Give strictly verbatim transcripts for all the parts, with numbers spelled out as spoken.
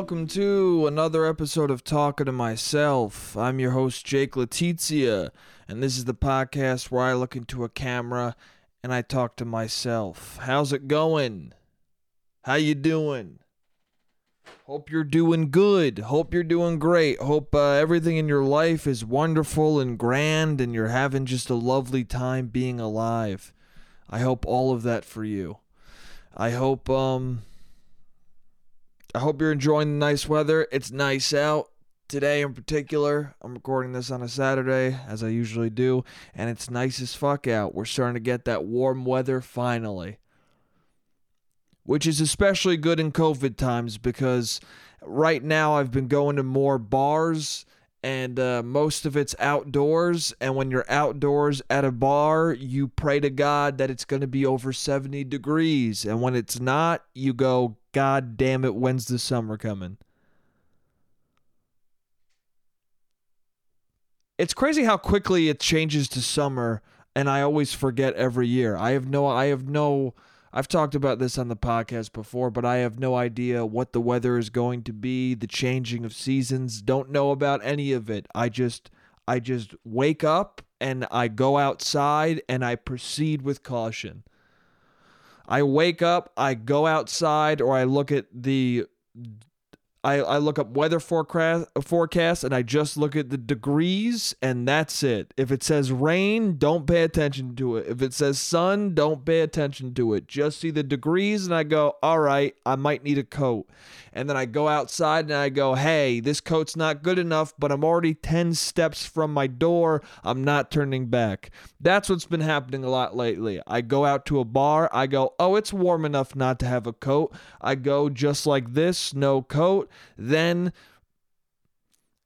welcome to another episode of Talking to Myself. I'm your host, Jake Letizia, and this is the podcast where I look into a camera and I talk to myself. How's it going? How you doing? Hope you're doing good. Hope you're doing great. Hope uh, everything in your life is wonderful and grand and you're having just a lovely time being alive. I hope all of that for you. I hope, um... I hope you're enjoying the nice weather. It's nice out today in particular. I'm recording this on a Saturday, as I usually do, and it's nice as fuck out. We're starting to get that warm weather finally, which is especially good in COVID times because right now I've been going to more bars and uh, most of it's outdoors. And when you're outdoors at a bar, you pray to God that it's going to be over seventy degrees. And when it's not, you go, God damn it, when's the summer coming? It's crazy how quickly it changes to summer, and I always forget every year. I have no I have no I've talked about this on the podcast before, but I have no idea what the weather is going to be, the changing of seasons, don't know about any of it. I just I just wake up and I go outside and I proceed with caution. I wake up, I go outside, or I look at the, I, I look up weather forecast, forecast, and I just look at the degrees, and that's it. If it says rain, don't pay attention to it. If it says sun, don't pay attention to it. Just see the degrees, and I go, all right, I might need a coat. And then I go outside, and I go, hey, this coat's not good enough, but I'm already ten steps from my door. I'm not turning back. That's what's been happening a lot lately. I go out to a bar. I go, oh, it's warm enough not to have a coat. I go just like this, no coat. Then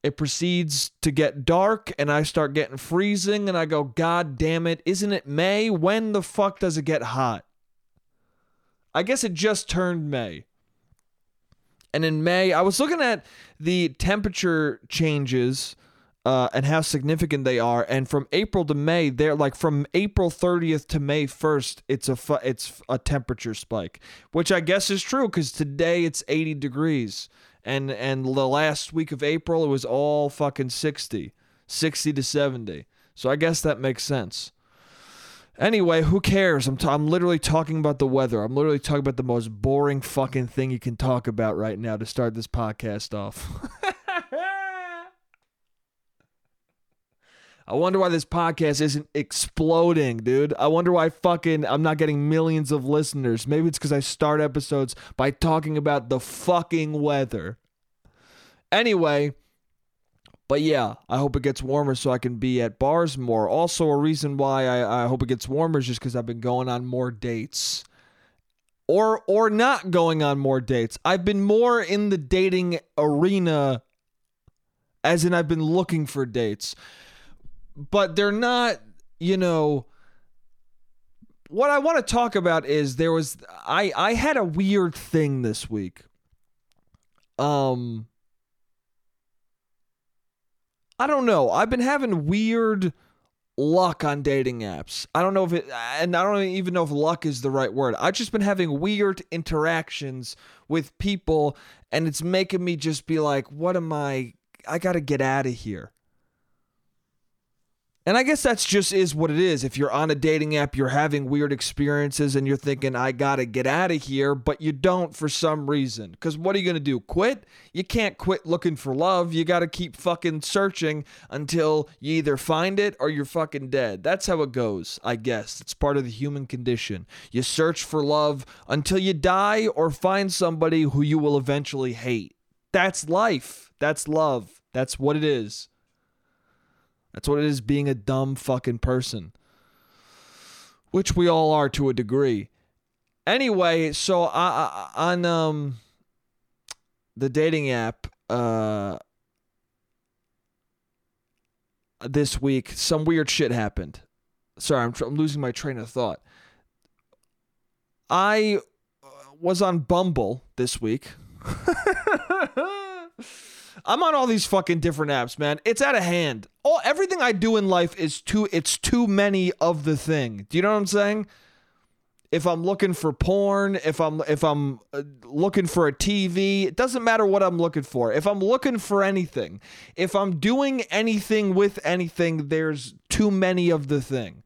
it proceeds to get dark and I start getting freezing and I go, God damn it, isn't it May? When the fuck does it get hot? I guess it just turned May. And in May, I was looking at the temperature changes uh, and how significant they are. And from April to May, they're like from April thirtieth to May first, it's a, fu- it's a temperature spike, which I guess is true because today it's eighty degrees. And and the last week of April, it was all fucking sixty, sixty to seventy. So I guess that makes sense. Anyway, who cares? I'm, t- I'm literally talking about the weather. I'm literally talking about the most boring fucking thing you can talk about right now to start this podcast off. I wonder why this podcast isn't exploding, dude. I wonder why fucking I'm not getting millions of listeners. Maybe it's because I start episodes by talking about the fucking weather. Anyway, but yeah, I hope it gets warmer so I can be at bars more. Also, a reason why I, I hope it gets warmer is just because I've been going on more dates. Or, or not going on more dates. I've been more in the dating arena, as in I've been looking for dates. But they're not, you know, what I want to talk about is there was, I, I had a weird thing this week. Um, I don't know. I've been having weird luck on dating apps. I don't know if it, and I don't even know if luck is the right word. I've just been having weird interactions with people and it's making me just be like, what am I, I got to get out of here. And I guess that's just is what it is. If you're on a dating app, you're having weird experiences and you're thinking, I got to get out of here, but you don't for some reason. Because what are you going to do? Quit? You can't quit looking for love. You got to keep fucking searching until you either find it or you're fucking dead. That's how it goes, I guess. It's part of the human condition. You search for love until you die or find somebody who you will eventually hate. That's life. That's love. That's what it is. That's what it is being a dumb fucking person. Which we all are to a degree. Anyway, so I, I, on um, the dating app uh, this week, some weird shit happened. Sorry, I'm, tr- I'm losing my train of thought. I was on Bumble this week. I'm on all these fucking different apps, man. It's out of hand. All everything I do in life is too, it's too many of the thing. Do you know what I'm saying? if I'm looking for porn, if I'm if I'm looking for a T V, it doesn't matter what I'm looking for. If I'm looking for anything, if I'm doing anything with anything, there's too many of the thing.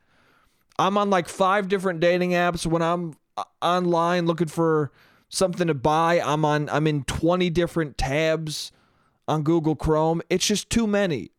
I'm on like five different dating apps. When I'm online looking for something to buy, I'm on I'm in twenty different tabs on Google Chrome. It's just too many.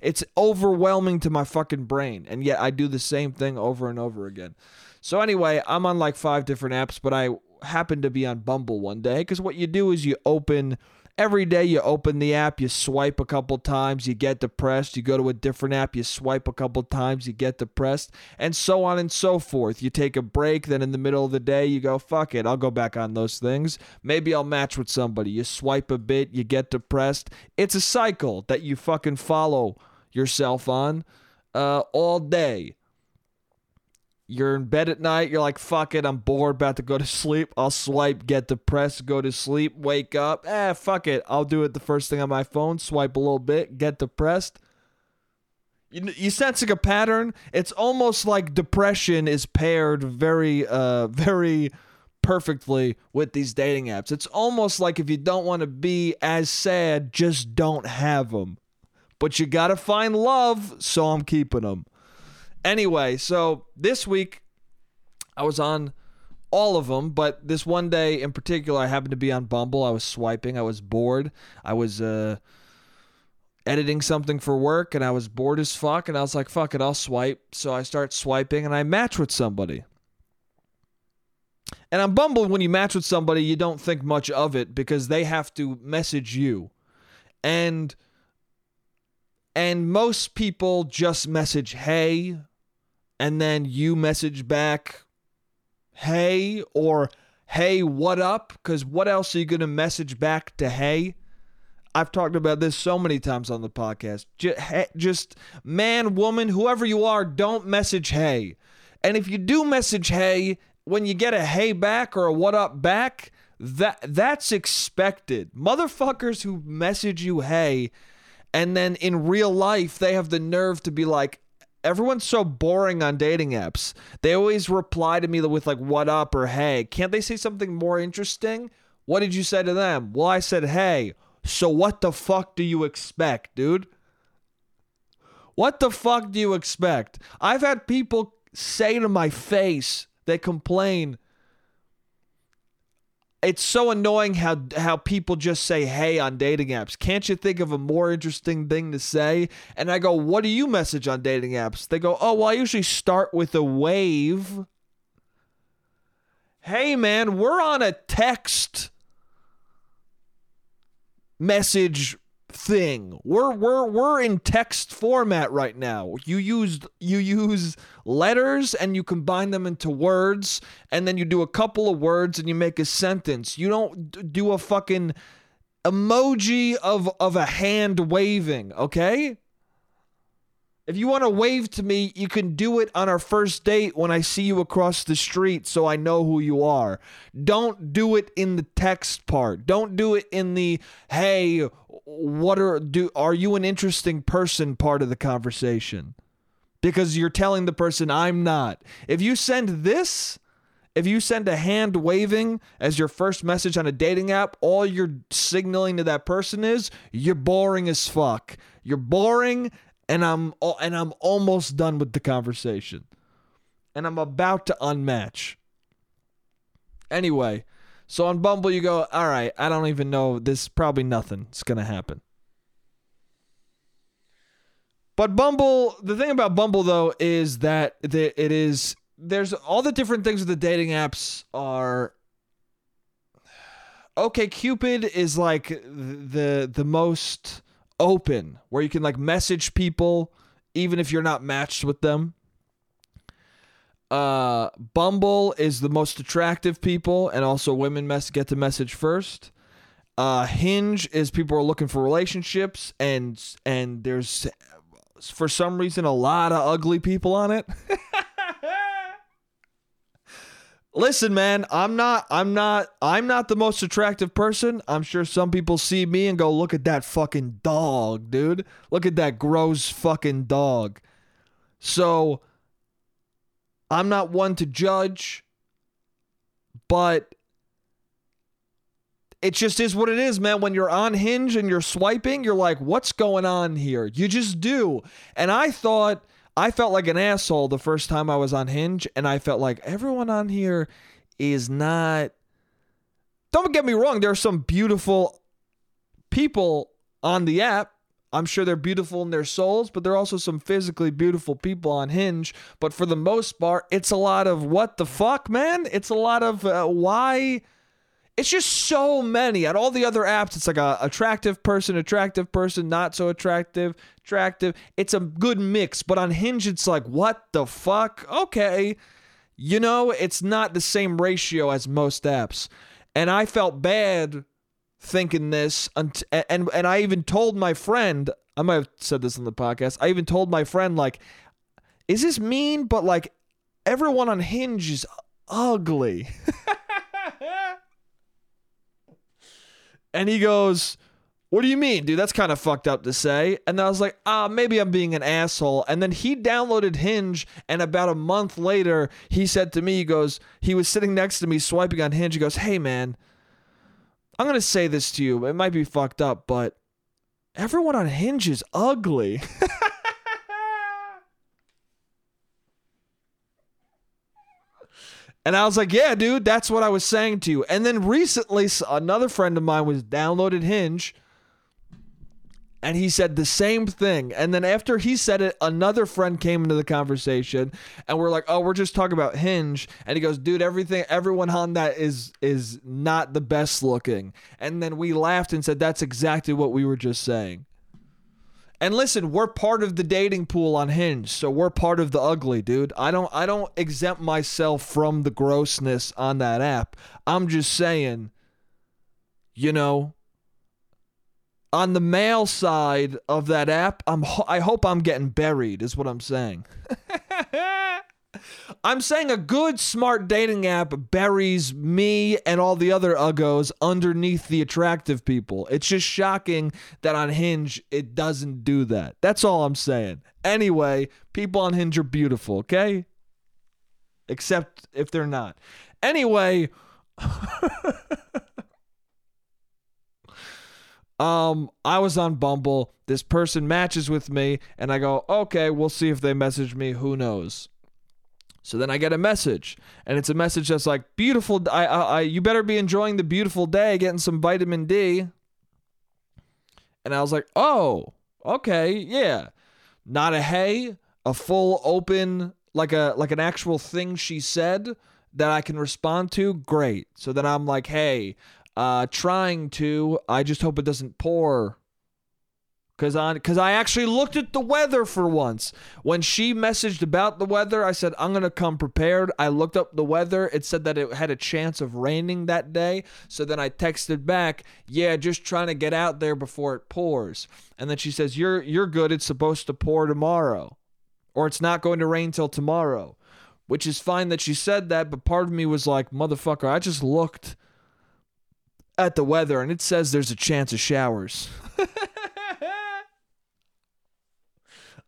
It's overwhelming to my fucking brain, and yet I do the same thing over and over again. So anyway, I'm on like five different apps, but I happened to be on Bumble one day, because what you do is you open, every day you open the app, you swipe a couple times, you get depressed, you go to a different app, you swipe a couple times, you get depressed, and so on and so forth. You take a break, then in the middle of the day, you go, fuck it, I'll go back on those things. Maybe I'll match with somebody. You swipe a bit, you get depressed. It's a cycle that you fucking follow yourself on uh, all day. You're in bed at night, you're like, fuck it, I'm bored, about to go to sleep. I'll swipe, get depressed, go to sleep, wake up. Eh, fuck it. I'll do it the first thing on my phone, swipe a little bit, get depressed. You, you're sensing a pattern? It's almost like depression is paired very, uh, very perfectly with these dating apps. It's almost like if you don't want to be as sad, just don't have them. But you gotta find love, so I'm keeping them. Anyway, so this week I was on all of them, but this one day in particular I happened to be on Bumble. I was swiping, I was bored, I was uh, editing something for work, and I was bored as fuck, and I was like, fuck it, I'll swipe. So I start swiping, and I match with somebody. And on Bumble, when you match with somebody, you don't think much of it, because they have to message you. And... And most people just message, hey, and then you message back, hey, or hey, what up? Because what else are you going to message back to hey? I've talked about this so many times on the podcast. Just man, woman, whoever you are, don't message hey. And if you do message hey, when you get a hey back or a what up back, that that's expected. Motherfuckers who message you hey, and then in real life, they have the nerve to be like, everyone's so boring on dating apps. They always reply to me with like, what up or hey. Can't they say something more interesting? What did you say to them? Well, I said, hey. So what the fuck do you expect, dude? What the fuck do you expect? I've had people say to my face, they complain. It's so annoying how how people just say, hey, on dating apps. Can't you think of a more interesting thing to say? And I go, what do you message on dating apps? They go, oh, well, I usually start with a wave. Hey, man, we're on a text message thing. We're we're we're in text format right now. You used you use letters and you combine them into words, and then you do a couple of words and you make a sentence. You don't do a fucking emoji of of a hand waving, okay? If you want to wave to me, you can do it on our first date when I see you across the street so I know who you are. Don't do it in the text part. Don't do it in the, hey, what are do are you an interesting person part of the conversation? Because you're telling the person I'm not. If you send this, if you send a hand waving as your first message on a dating app, all you're signaling to that person is you're boring as fuck. You're boring. And I'm and I'm almost done with the conversation. And I'm about to unmatch. Anyway, so on Bumble you go, all right, I don't even know. This probably nothing. It's going to happen. But Bumble, the thing about Bumble, though, is that it is, there's all the different things with the dating apps are. Okay, Cupid is like the the most... open, where you can like message people even if you're not matched with them. Uh, Bumble is the most attractive people, and also women mess- get to message first. Uh, Hinge is people are looking for relationships, and and there's for some reason a lot of ugly people on it. Listen, man, I'm not, I'm not, I'm not the most attractive person. I'm sure some people see me and go, look at that fucking dog, dude. Look at that gross fucking dog. So I'm not one to judge. But it just is what it is, man. When you're on Hinge and you're swiping, you're like, what's going on here? You just do. And I thought, I felt like an asshole the first time I was on Hinge, and I felt like everyone on here is not... Don't get me wrong, there are some beautiful people on the app. I'm sure they're beautiful in their souls, but there are also some physically beautiful people on Hinge. But for the most part, it's a lot of what the fuck, man? It's a lot of uh, why... It's just so many. On all the other apps, it's like a attractive person, attractive person, not so attractive, attractive. It's a good mix. But on Hinge, it's like, what the fuck? Okay. You know, it's not the same ratio as most apps. And I felt bad thinking this. And, and, and I even told my friend, I might have said this on the podcast. I even told my friend, like, is this mean? But like, everyone on Hinge is ugly. And he goes, what do you mean, dude? That's kind of fucked up to say. And I was like, ah, maybe I'm being an asshole. And then he downloaded Hinge, and about a month later, he said to me, he goes, he was sitting next to me swiping on Hinge. He goes, hey, man, I'm going to say this to you. It might be fucked up, but everyone on Hinge is ugly. And I was like, yeah, dude, that's what I was saying to you. And then recently, another friend of mine was downloaded Hinge, and he said the same thing. And then after he said it, another friend came into the conversation, and we're like, oh, we're just talking about Hinge. And he goes, dude, everything, everyone on that is is not the best looking. And then we laughed and said, that's exactly what we were just saying. And listen, we're part of the dating pool on Hinge, so we're part of the ugly, dude. I don't I don't exempt myself from the grossness on that app. I'm just saying, you know, on the male side of that app, I'm I hope I'm getting buried is what I'm saying. I'm saying a good, smart dating app buries me and all the other uggos underneath the attractive people. It's just shocking that on Hinge, it doesn't do that. That's all I'm saying. Anyway, people on Hinge are beautiful, okay? Except if they're not. Anyway. Um, I was on Bumble. This person matches with me, and I go, okay, we'll see if they message me. Who knows? So then I get a message, and it's a message that's like, beautiful, I, I, I, you better be enjoying the beautiful day, getting some vitamin D. And I was like, oh, okay, yeah. Not a hey, a full open, like a like an actual thing she said that I can respond to, great. So then I'm like, hey, uh, trying to, I just hope it doesn't pour. Cause on, cause I actually looked at the weather for once. When she messaged about the weather, I said, I'm going to come prepared. I looked up the weather. It said that it had a chance of raining that day. So then I texted back, yeah, just trying to get out there before it pours. And then she says, you're, you're good. It's supposed to pour tomorrow, or it's not going to rain till tomorrow, which is fine that she said that. But part of me was like, motherfucker, I just looked at the weather and it says there's a chance of showers.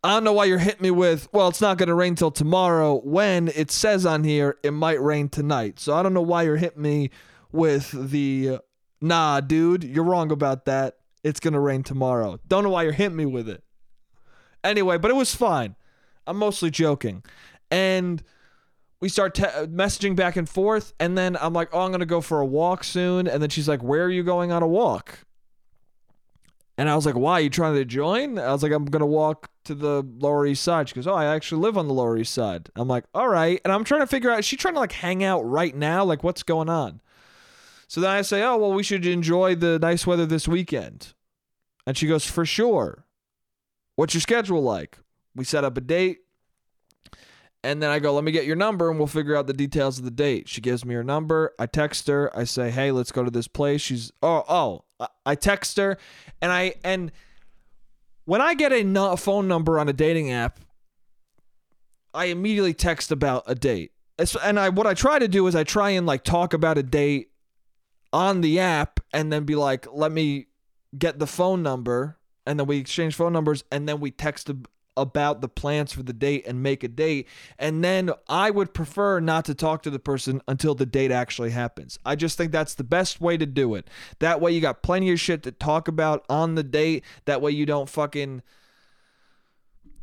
I don't know why you're hitting me with, well, it's not going to rain till tomorrow when it says on here it might rain tonight. So I don't know why you're hitting me with the, nah, dude, you're wrong about that. It's going to rain tomorrow. Don't know why you're hitting me with it. Anyway, but it was fine. I'm mostly joking. And we start te- messaging back and forth. And then I'm like, oh, I'm going to go for a walk soon. And then she's like, where are you going on a walk? And I was like, why? You trying to join? I was like, I'm going to walk to the Lower East Side. She goes, oh, I actually live on the Lower East Side. I'm like, all right. And I'm trying to figure out, is she trying to like hang out right now? Like, what's going on? So then I say, oh, well, we should enjoy the nice weather this weekend. And she goes, for sure. What's your schedule like? We set up a date. And then I go, let me get your number and we'll figure out the details of the date. She gives me her number. I text her. I say, hey, let's go to this place. She's, oh, oh. I text her, and I and when I get a, no, a phone number on a dating app, I immediately text about a date. And I what I try to do is I try and like talk about a date on the app, and then be like, let me get the phone number, and then we exchange phone numbers, and then we text about the plans for the date and make a date. And then I would prefer not to talk to the person until the date actually happens. I just think that's the best way to do it. That way you got plenty of shit to talk about on the date. That way you don't fucking...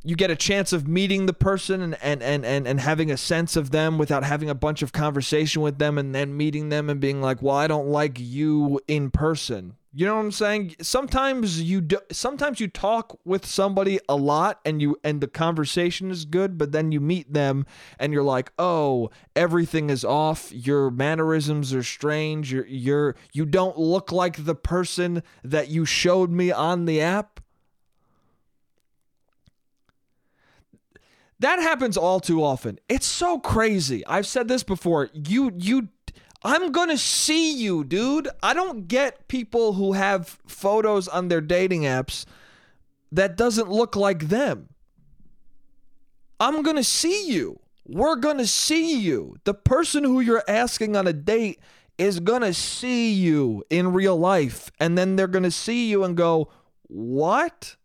You get a chance of meeting the person and, and, and, and, and having a sense of them without having a bunch of conversation with them and then meeting them and being like, well, I don't like you in person. You know what I'm saying? Sometimes you do, sometimes you talk with somebody a lot and you and the conversation is good, but then you meet them and you're like, oh, everything is off. Your mannerisms are strange. You're, you're, you don't look like the person that you showed me on the app. That happens all too often. It's so crazy. I've said this before. You, you, I'm gonna see you, dude. I don't get people who have photos on their dating apps that doesn't look like them. I'm gonna see you. We're gonna see you. The person who you're asking on a date is gonna see you in real life. And then they're gonna see you and go, what?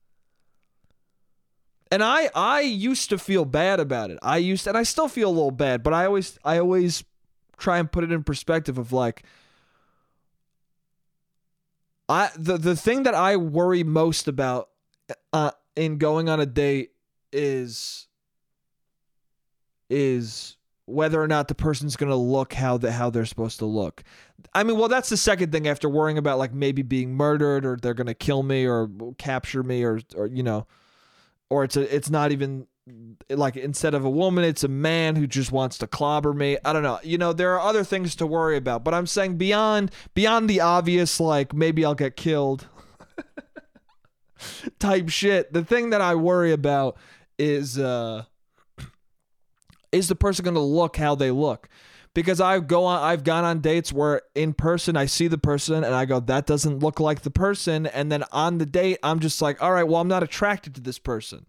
And I, I used to feel bad about it. I used to, and I still feel a little bad, but I always, I always try and put it in perspective of like, I, the, the thing that I worry most about uh, in going on a date is, is whether or not the person's going to look how the, how they're supposed to look. I mean, well, that's the second thing after worrying about like maybe being murdered or they're going to kill me or capture me or, or, you know, Or it's a, it's not even like instead of a woman, it's a man who just wants to clobber me. I don't know. You know, there are other things to worry about, but I'm saying beyond, beyond the obvious, like maybe I'll get killed type shit. The thing that I worry about is, uh, is the person going to look how they look? Because I've go on, I've gone on dates where in person I see the person and I go, that doesn't look like the person. And then on the date, I'm just like, all right, well, I'm not attracted to this person.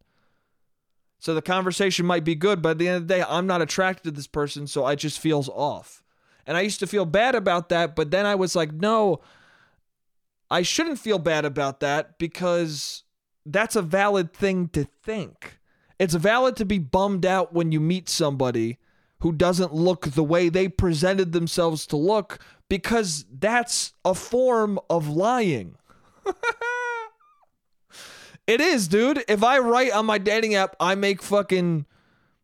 So the conversation might be good, but at the end of the day, I'm not attracted to this person. So I just feels off. And I used to feel bad about that. But then I was like, no, I shouldn't feel bad about that because that's a valid thing to think. It's valid to be bummed out when you meet somebody who doesn't look the way they presented themselves to look, because that's a form of lying. It is, dude. If I write on my dating app, I make fucking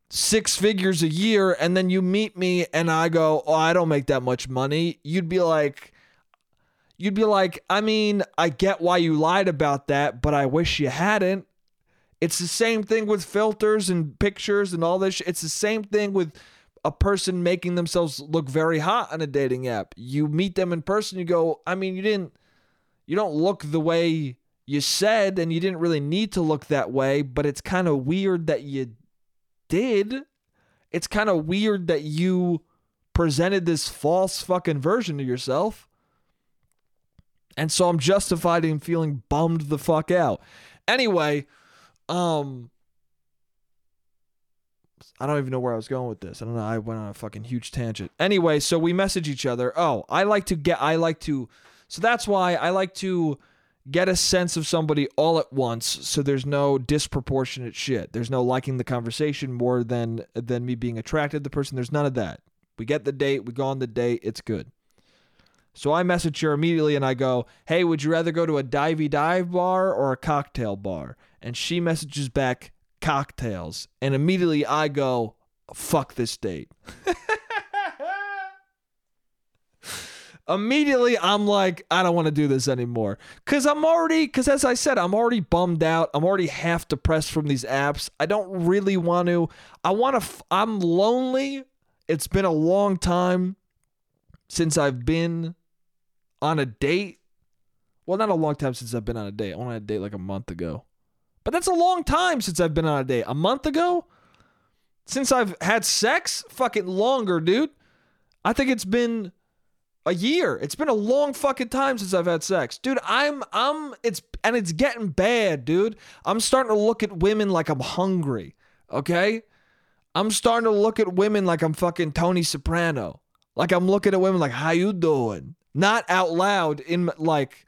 six figures a year, and then you meet me and I go, oh, I don't make that much money. You'd be like, you'd be like, I mean, I get why you lied about that, but I wish you hadn't. It's the same thing with filters and pictures and all this. It's the same thing with a person making themselves look very hot on a dating app. You meet them in person, you go, I mean, you didn't, you don't look the way you said, and you didn't really need to look that way, but it's kind of weird that you did. It's kind of weird that you presented this false fucking version of yourself. And so I'm justified in feeling bummed the fuck out. Anyway, um, I don't even know where I was going with this. I don't know. I went on a fucking huge tangent. Anyway, so we message each other. Oh, I like to get, I like to, so that's why I like to get a sense of somebody all at once. So there's no disproportionate shit. There's no liking the conversation more than, than me being attracted to the person. There's none of that. We get the date, we go on the date. It's good. So I message her immediately and I go, hey, would you rather go to a divey dive bar or a cocktail bar? And she messages back, cocktails. And immediately I go, fuck this date. Immediately I'm like, I don't want to do this anymore. Because I'm already, because as I said, I'm already bummed out. I'm already half depressed from these apps. I don't really want to. I want to, I'm lonely. It's been a long time since I've been on a date. Well, not a long time since I've been on a date. I went on a date like a month ago. But that's a long time since I've been on a date. A month ago? Since I've had sex? Fucking longer, dude. I think it's been a year. It's been a long fucking time since I've had sex. Dude, I'm, I'm, it's, and it's getting bad, dude. I'm starting to look at women like I'm hungry, okay? I'm starting to look at women like I'm fucking Tony Soprano. Like I'm looking at women like, how you doing? Not out loud, in like,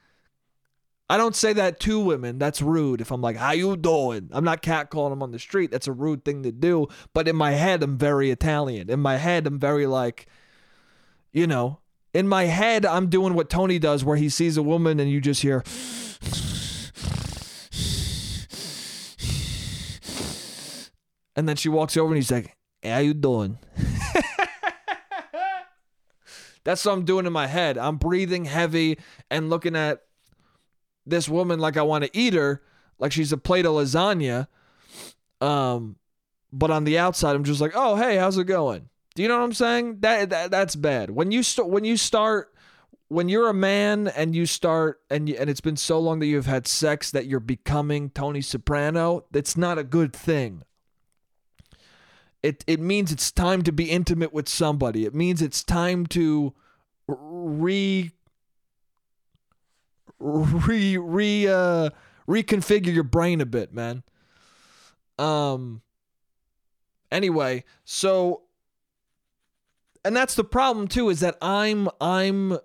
I don't say that to women. That's rude. If I'm like, how you doing? I'm not catcalling them on the street. That's a rude thing to do. But in my head, I'm very Italian. In my head, I'm very like, you know, in my head, I'm doing what Tony does where he sees a woman and you just hear... And then she walks over and he's like, hey, how you doing? That's what I'm doing in my head. I'm breathing heavy and looking at this woman like I want to eat her, like she's a plate of lasagna. Um, but on the outside, I'm just like, oh, hey, how's it going? Do you know what I'm saying? That, that that's bad. When you st- when you start, when you're a man and you start, and you, and it's been so long that you've had sex that you're becoming Tony Soprano, that's not a good thing. It it means it's time to be intimate with somebody. It means it's time to re. re re uh reconfigure your brain a bit, man. Um anyway, so and that's the problem too, is that I'm I'm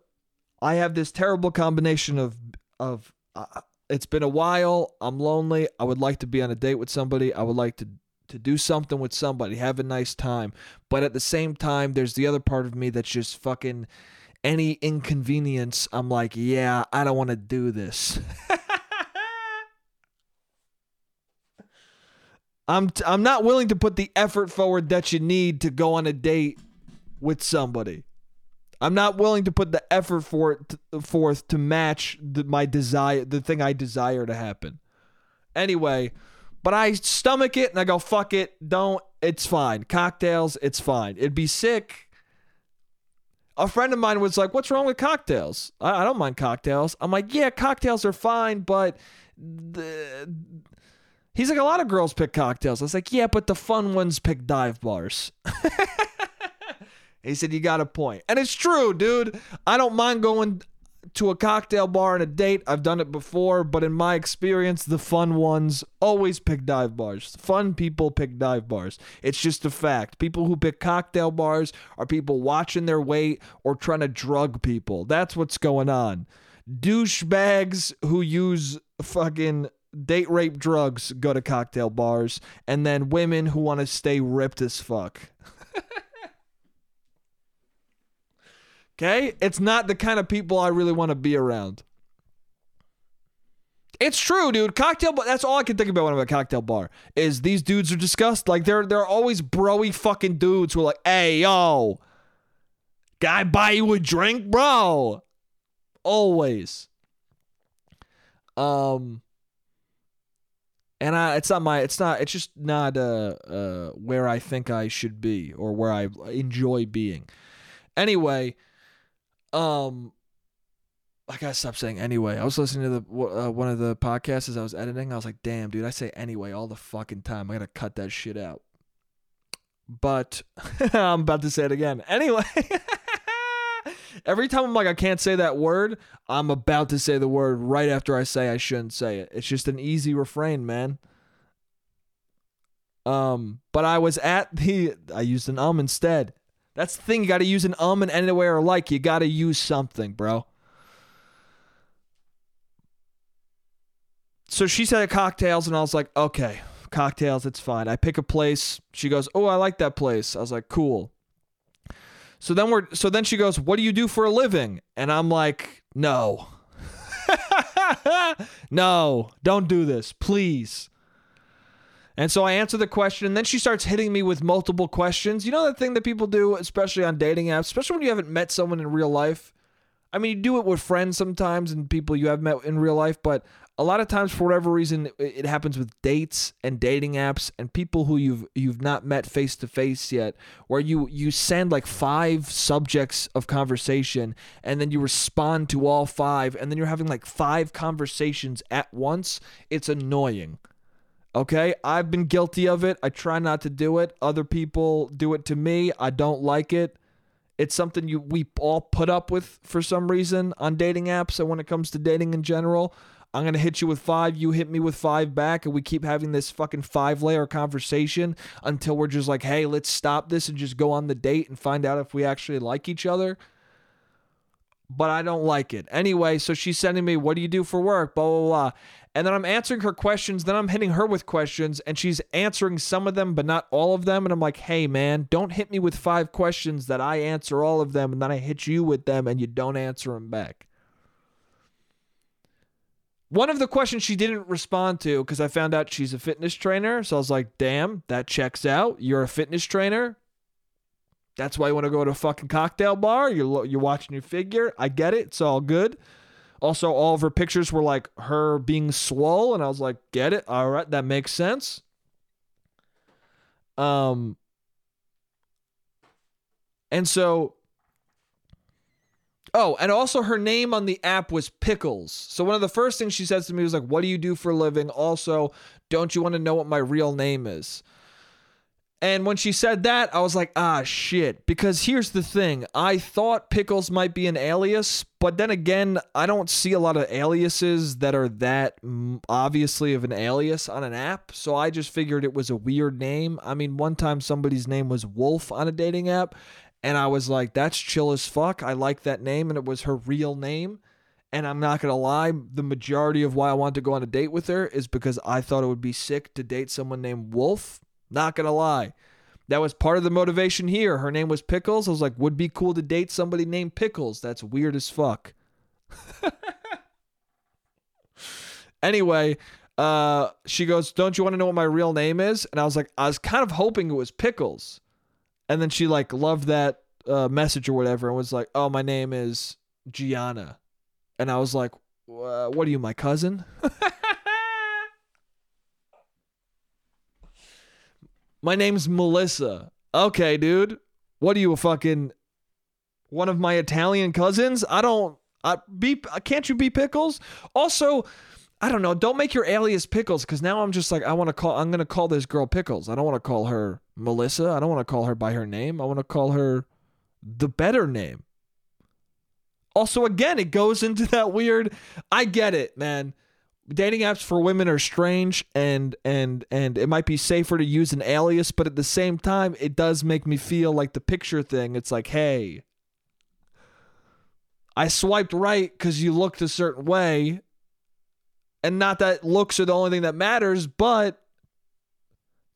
I have this terrible combination of of uh, it's been a while, I'm lonely, I would like to be on a date with somebody, I would like to to do something with somebody, have a nice time, but at the same time there's the other part of me that's just fucking any inconvenience, I'm like, yeah, I don't want to do this. I'm t- I'm not willing to put the effort forward that you need to go on a date with somebody. I'm not willing to put the effort for it t- forth to match the, my desire, the thing I desire to happen. Anyway, but I stomach it and I go, fuck it, don't. It's fine. Cocktails, it's fine. It'd be sick. A friend of mine was like, what's wrong with cocktails? I, I don't mind cocktails. I'm like, yeah, cocktails are fine, but... The... He's like, a lot of girls pick cocktails. I was like, yeah, but the fun ones pick dive bars. He said, you got a point. And it's true, dude. I don't mind going to a cocktail bar on a date. I've done it before, but in my experience, the fun ones always pick dive bars. Fun people pick dive bars. It's just a fact. People who pick cocktail bars are people watching their weight or trying to drug people. That's what's going on. Douchebags who use fucking date rape drugs go to cocktail bars, and then women who want to stay ripped as fuck. Okay? It's not the kind of people I really want to be around. It's true, dude. Cocktail bar, that's all I can think about when I'm at a cocktail bar, is these dudes are disgust. Like, they're, they're always bro-y fucking dudes who are like, hey, yo, can I buy you a drink, bro? Always. Um, and I, it's not my, it's not, it's just not, uh, uh, where I think I should be or where I enjoy being. Anyway. Um, I gotta stop saying anyway. I was listening to the uh, one of the podcasts as I was editing. I was like, damn, dude, I say anyway all the fucking time. I gotta cut that shit out. But I'm about to say it again. Anyway. Every time I'm like, I can't say that word, I'm about to say the word right after I say I shouldn't say it. It's just an easy refrain, man. Um, but I was at the, I used an um instead. That's the thing. You got to use an um and anywhere or like. You got to use something, bro. So she said cocktails, and I was like, okay, cocktails, it's fine. I pick a place. She goes, oh, I like that place. I was like, cool. So then we're. So then she goes, what do you do for a living? And I'm like, no. No, don't do this, please. And so I answer the question, and then she starts hitting me with multiple questions. You know that thing that people do, especially on dating apps, especially when you haven't met someone in real life? I mean, you do it with friends sometimes and people you have met in real life, but a lot of times, for whatever reason, it happens with dates and dating apps and people who you've you've not met face-to-face yet, where you, you send like five subjects of conversation, and then you respond to all five, and then you're having like five conversations at once. It's annoying. Okay, I've been guilty of it. I try not to do it. Other people do it to me. I don't like it. It's something you we all put up with for some reason on dating apps and when it comes to dating in general. I'm going to hit you with five. You hit me with five back, and we keep having this fucking five-layer conversation until we're just like, hey, let's stop this and just go on the date and find out if we actually like each other. but I don't like it. Anyway, so she's sending me, what do you do for work? Blah, blah, blah. And then I'm answering her questions. Then I'm hitting her with questions, and she's answering some of them, but not all of them. And I'm like, hey, man, don't hit me with five questions that I answer all of them, and then I hit you with them, and you don't answer them back. One of the questions she didn't respond to, because I found out she's a fitness trainer. So I was like, damn, that checks out. You're a fitness trainer. That's why you want to go to a fucking cocktail bar. You're, you're watching your figure. I get it. It's all good. Also, all of her pictures were like her being swole, and I was like, get it. All right, that makes sense. Um, and so, oh, and also her name on the app was Pickles. So one of the first things she says to me was like, what do you do for a living? Also, don't you want to know what my real name is? And when she said that, I was like, ah, shit. Because here's the thing. I thought Pickles might be an alias, but then again, I don't see a lot of aliases that are that obviously of an alias on an app. So I just figured it was a weird name. I mean, one time somebody's name was Wolf on a dating app, and I was like, that's chill as fuck. I like that name, and it was her real name. And I'm not going to lie, the majority of why I wanted to go on a date with her is because I thought it would be sick to date someone named Wolf. Not going to lie. That was part of the motivation here. Her name was Pickles. I was like, would be cool to date somebody named Pickles. That's weird as fuck. Anyway, uh, she goes, don't you want to know what my real name is? And I was like, I was kind of hoping it was Pickles. And then she like loved that uh, message or whatever and was like, oh, my name is Gianna. And I was like, what are you, my cousin? My name's Melissa. Okay, dude. What are you, a fucking one of my Italian cousins? I don't, I be, can't you be Pickles? Also, I don't know. Don't make your alias Pickles, because now I'm just like, I want to call, I'm going to call this girl Pickles. I don't want to call her Melissa. I don't want to call her by her name. I want to call her the better name. Also, again, it goes into that weird, I get it, man. Dating apps for women are strange, and and and it might be safer to use an alias, but at the same time, it does make me feel like the picture thing. It's like, hey, I swiped right because you looked a certain way, and not that looks are the only thing that matters, but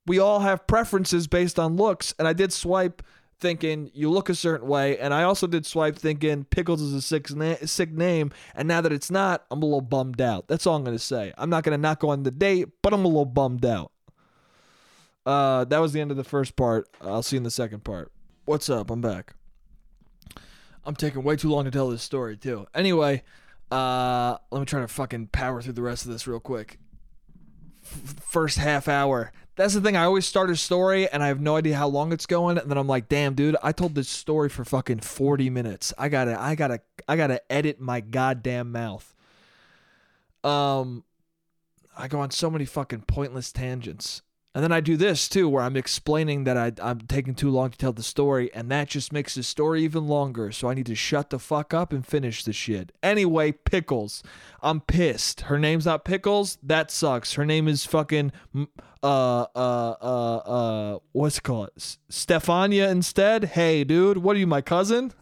we all have preferences based on looks, and I did swipe thinking you look a certain way, and I also did swipe thinking Pickles is a sick, na- sick name, and now that it's not, I'm a little bummed out. That's all I'm going to say. I'm not going to not go on the date, but I'm a little bummed out. Uh, that was the end of the first part. I'll see you in the second part. What's up? I'm back. I'm taking way too long to tell this story, too. Anyway, uh, let me try to fucking power through the rest of this real quick. F- first half hour. That's the thing. I always start a story and I have no idea how long it's going. And then I'm like, damn, dude, I told this story for fucking forty minutes. I gotta, I gotta, I gotta edit my goddamn mouth. Um, I go on so many fucking pointless tangents. And then I do this too, where I'm explaining that I, I'm taking too long to tell the story. And that just makes the story even longer. So I need to shut the fuck up and finish the shit. Anyway, Pickles. I'm pissed. Her name's not Pickles. That sucks. Her name is fucking... Uh, uh, uh, uh, what's it called? S- Stefania instead? Hey, dude, what are you, my cousin?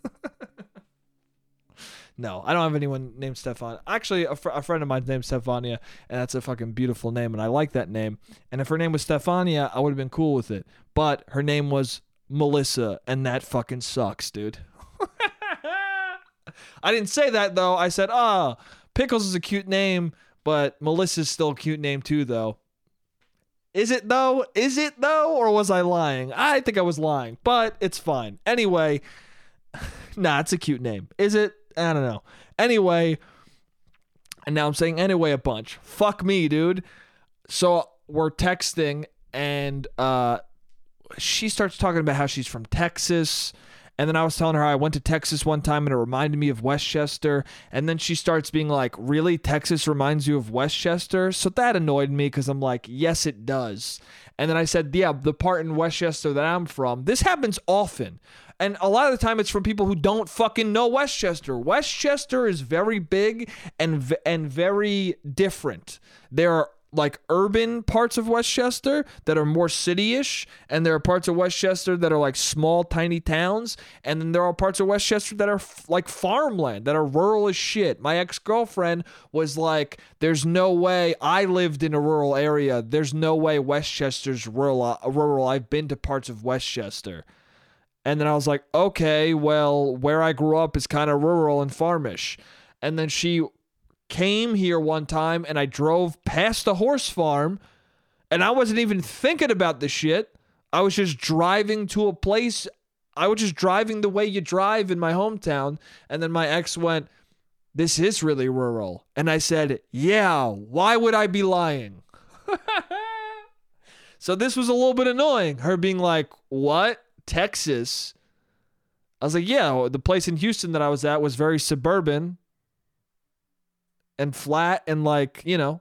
No, I don't have anyone named Stefania. Actually, a, fr- a friend of mine named Stefania, and that's a fucking beautiful name, and I like that name. And if her name was Stefania, I would have been cool with it. But her name was Melissa, and that fucking sucks, dude. I didn't say that, though. I said, ah, oh, Pickles is a cute name, but Melissa's still a cute name, too, though. Is it though? Is it though? Or was I lying? I think I was lying, but it's fine. Anyway, nah, it's a cute name. Is it? I don't know. Anyway, and now I'm saying anyway a bunch. Fuck me, dude. So we're texting and uh, she starts talking about how she's from Texas. And then I was telling her I went to Texas one time and it reminded me of Westchester. And then she starts being like, really? Texas reminds you of Westchester? So that annoyed me because I'm like, yes, it does. And then I said, yeah, the part in Westchester that I'm from. This happens often. And a lot of the time it's from people who don't fucking know Westchester. Westchester is very big and, and very different. There are like urban parts of Westchester that are more city-ish, and there are parts of Westchester that are like small tiny towns, and then there are parts of Westchester that are f- like farmland, that are rural as shit. My ex-girlfriend was like, there's no way I lived in a rural area, there's no way Westchester's rural, rural. I've been to parts of Westchester. And then I was like, okay, well, where I grew up is kind of rural and farmish. And then she came here one time and I drove past a horse farm and I wasn't even thinking about the shit. I was just driving to a place. I was just driving the way you drive in my hometown. And then my ex went, this is really rural. And I said, yeah, why would I be lying? So this was a little bit annoying. Her being like, what? Texas? I was like, yeah, the place in Houston that I was at was very suburban and flat, and like, you know,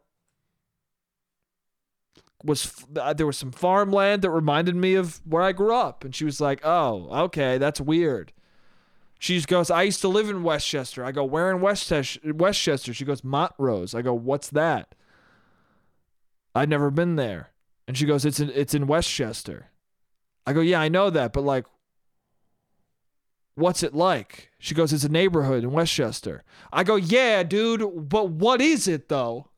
was there was some farmland that reminded me of where I grew up. And she was like, oh, okay, that's weird. She just goes, I used to live in Westchester. I go, where in Westchester? She goes, Montrose. I go, what's that? I'd never been there. And she goes, it's in, it's in Westchester. I go, yeah, I know that, but like, what's it like? She goes, it's a neighborhood in Westchester. I go, yeah, dude, but what is it though?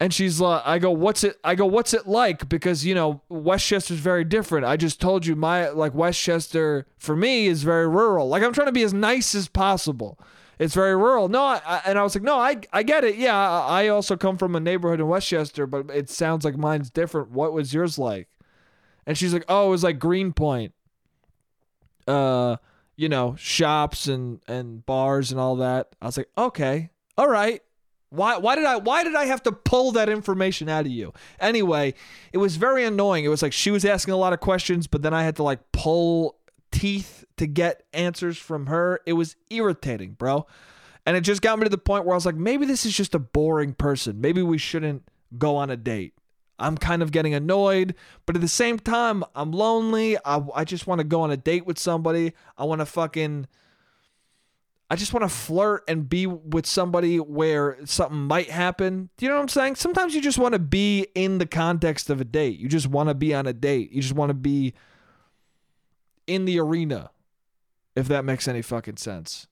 And she's like, I go, what's it? I go, what's it like? Because, you know, Westchester's very different. I just told you my, like, Westchester for me is very rural. Like, I'm trying to be as nice as possible. It's very rural. No, I, I, and I was like, no, I I get it. Yeah, I, I also come from a neighborhood in Westchester, but it sounds like mine's different. What was yours like? And she's like, oh, it was like Greenpoint. Uh, you know, shops and, and bars and all that. I was like, okay, all right. Why why did I why did I have to pull that information out of you? Anyway, it was very annoying. It was like she was asking a lot of questions, but then I had to like pull teeth to get answers from her. It was irritating, bro. And it just got me to the point where I was like, maybe this is just a boring person. Maybe we shouldn't go on a date. I'm kind of getting annoyed, but at the same time, I'm lonely. I, I just want to go on a date with somebody. I want to fucking... I just want to flirt and be with somebody where something might happen. Do you know what I'm saying? Sometimes you just want to be in the context of a date. You just want to be on a date. You just want to be in the arena, if that makes any fucking sense.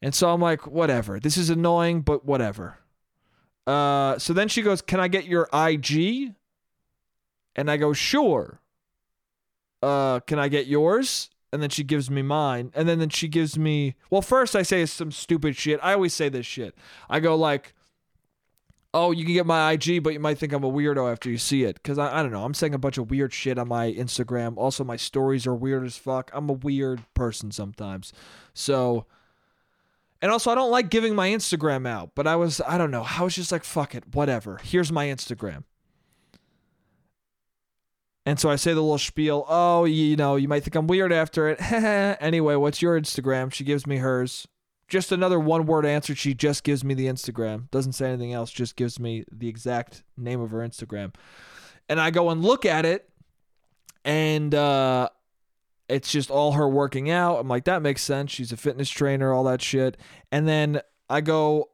And so I'm like, whatever. This is annoying, but whatever. Uh, so then she goes, can I get your I G? And I go, sure. Uh, can I get yours? And then she gives me mine. And then, then she gives me... Well, first I say some stupid shit. I always say this shit. I go like, oh, you can get my I G, but you might think I'm a weirdo after you see it. Because, I, I don't know, I'm saying a bunch of weird shit on my Instagram. Also, my stories are weird as fuck. I'm a weird person sometimes. So... And also, I don't like giving my Instagram out. But I was... I don't know. I was just like, fuck it. Whatever. Here's my Instagram. And so I say the little spiel, oh, you know, you might think I'm weird after it. Anyway, what's your Instagram? She gives me hers. Just another one-word answer. She just gives me the Instagram. Doesn't say anything else. Just gives me the exact name of her Instagram. And I go and look at it. And uh, it's just all her working out. I'm like, that makes sense. She's a fitness trainer, all that shit. And then I go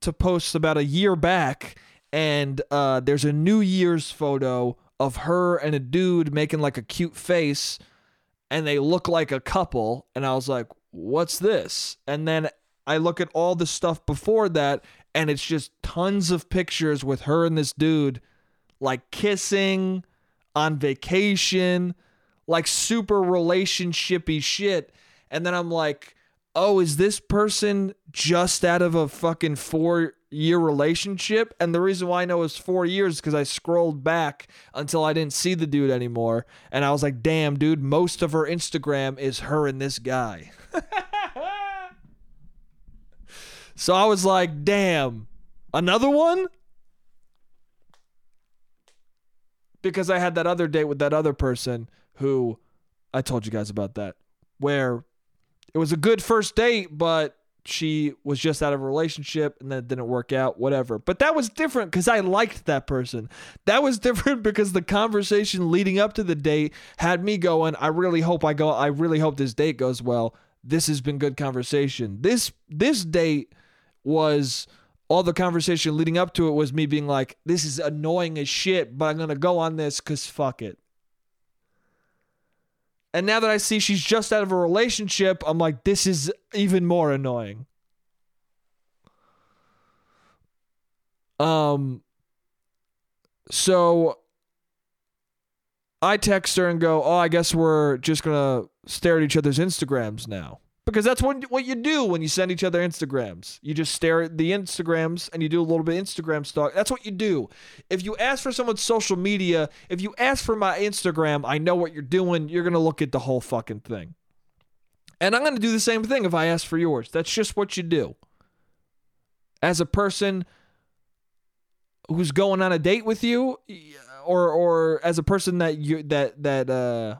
to post about a year back. And uh, there's a New Year's photo of her and a dude making like a cute face, and they look like a couple. And I was like, what's this? And then I look at all the stuff before that, and it's just tons of pictures with her and this dude like kissing on vacation, like super relationshipy shit. And then I'm like, oh, is this person just out of a fucking four year relationship? And the reason why I know it's four years is because I scrolled back until I didn't see the dude anymore, and I was like, damn, dude, most of her Instagram is her and this guy. So I was like, damn, another one? Because I had that other date with that other person who I told you guys about, that where it was a good first date, but she was just out of a relationship and then it didn't work out, whatever. But that was different because I liked that person. That was different because the conversation leading up to the date had me going, I really hope I go, I really hope this date goes well. This has been good conversation. This, this date was all the conversation leading up to it was me being like, this is annoying as shit, but I'm going to go on this because fuck it. And now that I see she's just out of a relationship, I'm like, this is even more annoying. Um, so I text her and go, oh, I guess we're just going to stare at each other's Instagrams now. Because that's what, what you do when you send each other Instagrams. You just stare at the Instagrams and you do a little bit of Instagram stalk. That's what you do. If you ask for someone's social media, if you ask for my Instagram, I know what you're doing. You're going to look at the whole fucking thing. And I'm going to do the same thing if I ask for yours. That's just what you do. As a person who's going on a date with you, or or as a person that you that that uh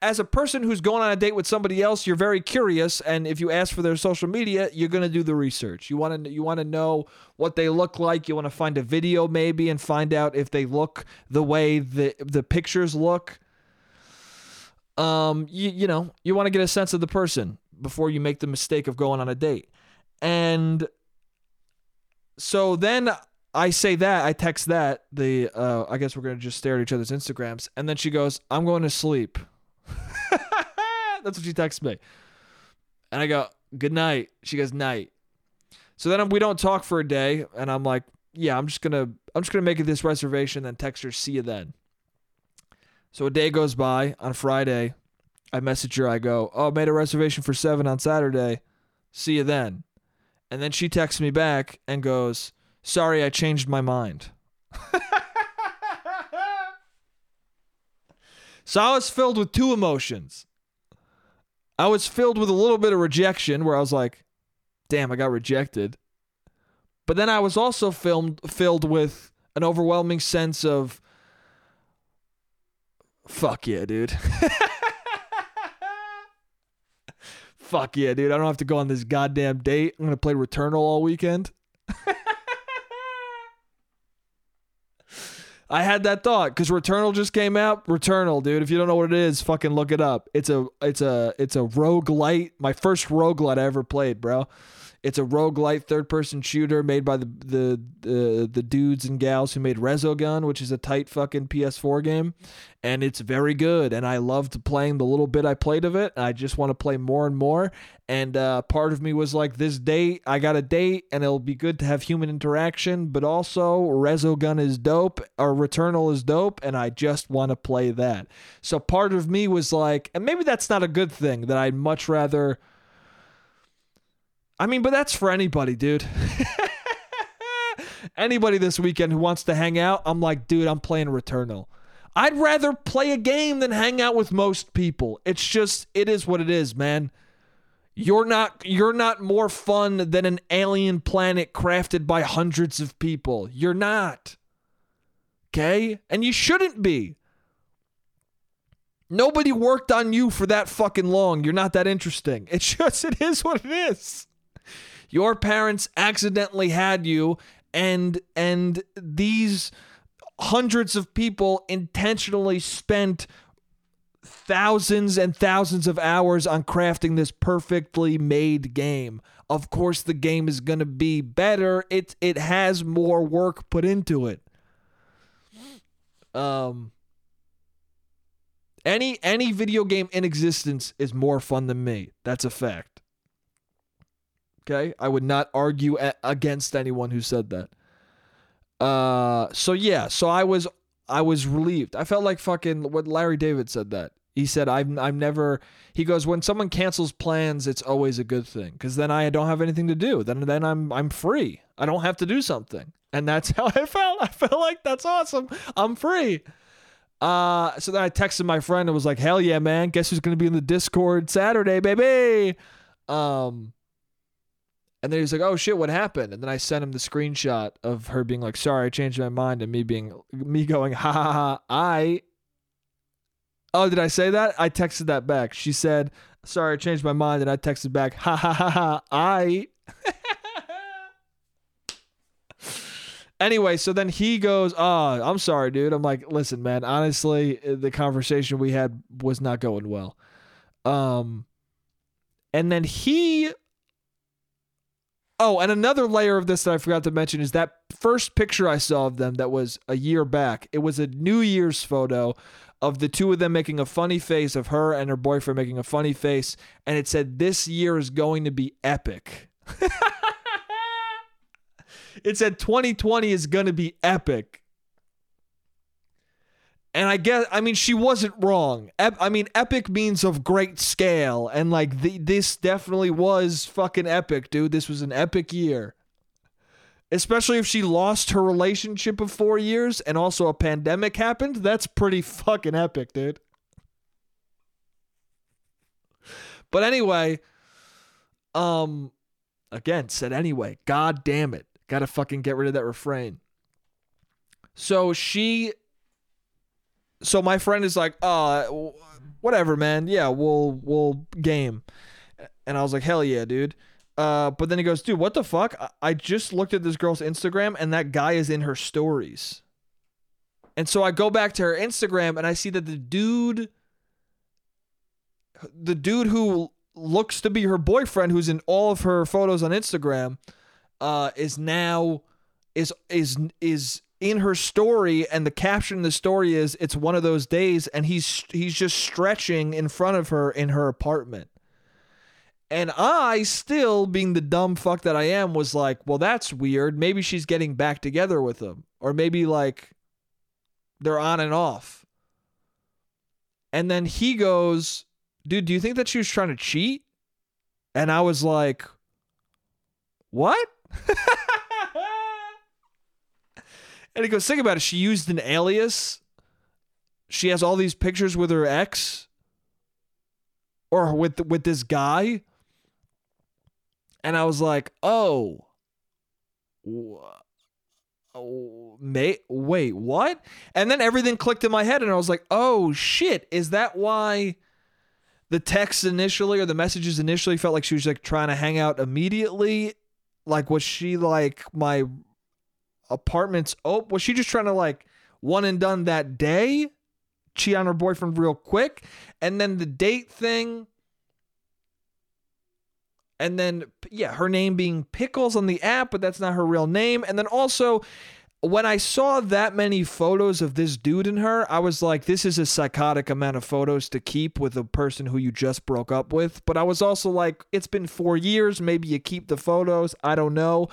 as a person who's going on a date with somebody else, you're very curious, and if you ask for their social media, you're going to do the research. You want to you want to know what they look like. You want to find a video maybe and find out if they look the way the the pictures look. Um, you, you know, you want to get a sense of the person before you make the mistake of going on a date. And so then I say that, I text that, the, uh, I guess we're going to just stare at each other's Instagrams. And then she goes, I'm going to sleep. That's what she texts me. And I go, good night. She goes, night. So then we don't talk for a day. And I'm like, yeah, I'm just going to, I'm just going to make it this reservation, then text her, see you then. So a day goes by. On Friday, I message her. I go, oh, made a reservation for seven on Saturday. See you then. And then she texts me back and goes, sorry, I changed my mind. So I was filled with two emotions. I was filled with a little bit of rejection where I was like, damn, I got rejected. But then I was also filmed, filled with an overwhelming sense of, fuck yeah, dude. Fuck yeah, dude. I don't have to go on this goddamn date. I'm going to play Returnal all weekend. I had that thought because Returnal just came out. Returnal, dude. If you don't know what it is, fucking look it up. It's a, it's a, it's a roguelite. My first roguelite I ever played, bro. It's a roguelite third-person shooter made by the the the, the dudes and gals who made Rezogun, which is a tight fucking P S four game, and it's very good. And I loved playing the little bit I played of it. I just want to play more and more. And uh, part of me was like, this date, I got a date, and it'll be good to have human interaction. But also, Rezogun is dope, or Returnal is dope, and I just want to play that. So part of me was like, and maybe that's not a good thing. That I'd much rather. I mean, but that's for anybody, dude. Anybody this weekend who wants to hang out, I'm like, dude, I'm playing Returnal. I'd rather play a game than hang out with most people. It's just, it is what it is, man. You're not, you're not more fun than an alien planet crafted by hundreds of people. You're not. Okay? And you shouldn't be. Nobody worked on you for that fucking long. You're not that interesting. It's just, it is what it is. Your parents accidentally had you, and and these hundreds of people intentionally spent thousands and thousands of hours on crafting this perfectly made game. Of course, the game is going to be better. It it has more work put into it. Um, any any video game in existence is more fun than me. That's a fact. Okay, I would not argue a- against anyone who said that. Uh, so yeah, so I was I was relieved. I felt like fucking what Larry David said that. He said I'm I'm never. He goes, when someone cancels plans, it's always a good thing because then I don't have anything to do. Then then I'm I'm free. I don't have to do something, and that's how I felt. I felt like that's awesome. I'm free. Uh, so then I texted my friend and was like, hell yeah, man! Guess who's gonna be in the Discord Saturday, baby? Um. And then he's like, oh shit, what happened? And then I sent him the screenshot of her being like, sorry, I changed my mind. And me being, me going, ha ha ha, I, oh, did I say that? I texted that back. She said, sorry, I changed my mind. And I texted back, ha ha ha ha, I. Anyway, so then he goes, oh, I'm sorry, dude. I'm like, listen, man, honestly, the conversation we had was not going well. Um, and then he Oh, and another layer of this that I forgot to mention is that first picture I saw of them that was a year back. It was a New Year's photo of the two of them making a funny face, of her and her boyfriend making a funny face. And it said, "This year is going to be epic." It said twenty twenty is going to be epic. And I guess, I mean, she wasn't wrong. Ep- I mean, epic means of great scale. And like the, this definitely was fucking epic, dude. This was an epic year. Especially if she lost her relationship of four years and also a pandemic happened. That's pretty fucking epic, dude. But anyway, um, again, said anyway, God damn it. Gotta fucking get rid of that refrain. So she... So my friend is like, uh, whatever, man. Yeah, we'll we'll game. And I was like, hell yeah, dude. Uh, but then he goes, dude, what the fuck? I just looked at this girl's Instagram and that guy is in her stories. And so I go back to her Instagram and I see that the dude, the dude who looks to be her boyfriend, who's in all of her photos on Instagram, uh, is now, is, is, is, in her story, and the caption of the story is, "It's one of those days," and he's he's just stretching in front of her in her apartment. And I, still being the dumb fuck that I am, was like, well, that's weird. Maybe she's getting back together with him, or maybe like they're on and off. And then he goes, "Dude, do you think that she was trying to cheat?" And I was like, what? And he goes, think about it. She used an alias. She has all these pictures with her ex, or with with this guy. And I was like, oh, oh may, wait, what? And then everything clicked in my head, and I was like, oh, shit. Is that why the texts initially, or the messages initially, felt like she was like trying to hang out immediately? Like, was she like my... apartments. Oh, was she just trying to like one and done that day, cheat on her boyfriend real quick? And then the date thing. And then, yeah, her name being Pickles on the app, but that's not her real name. And then also when I saw that many photos of this dude and her, I was like, this is a psychotic amount of photos to keep with a person who you just broke up with. But I was also like, it's been four years. Maybe you keep the photos. I don't know.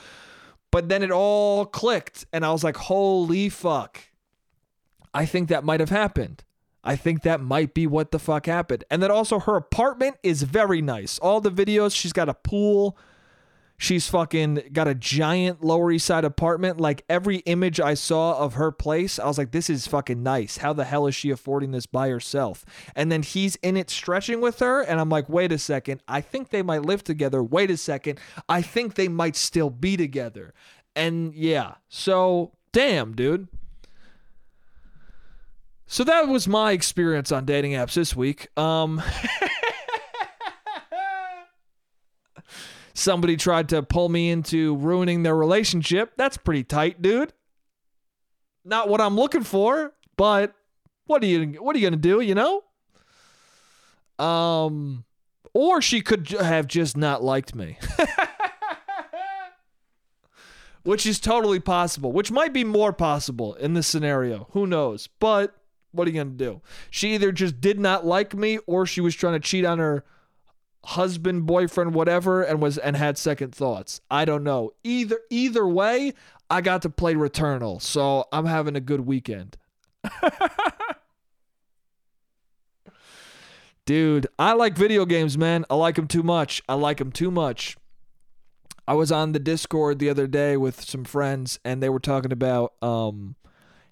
But then it all clicked, and I was like, holy fuck. I think that might have happened. I think that might be what the fuck happened. And then also her apartment is very nice. All the videos, she's got a pool. She's fucking got a giant Lower East Side apartment. Like every image I saw of her place, I was like, this is fucking nice. How the hell is she affording this by herself? And then he's in it stretching with her. And I'm like, wait a second. I think they might live together. Wait a second. I think they might still be together. And yeah, so damn, dude. So that was my experience on dating apps this week. Um... Somebody tried to pull me into ruining their relationship. That's pretty tight, dude. Not what I'm looking for, but what are you what are you gonna do, you know? Um, or she could have just not liked me. Which is totally possible, which might be more possible in this scenario. Who knows? But what are you gonna do? She either just did not like me, or she was trying to cheat on her husband, boyfriend, whatever, and was and had second thoughts. I don't know. Either either way, I got to play Returnal, so I'm having a good weekend. Dude, I like video games, man. I like them too much. I like them too much. I was on the Discord the other day with some friends, and they were talking about um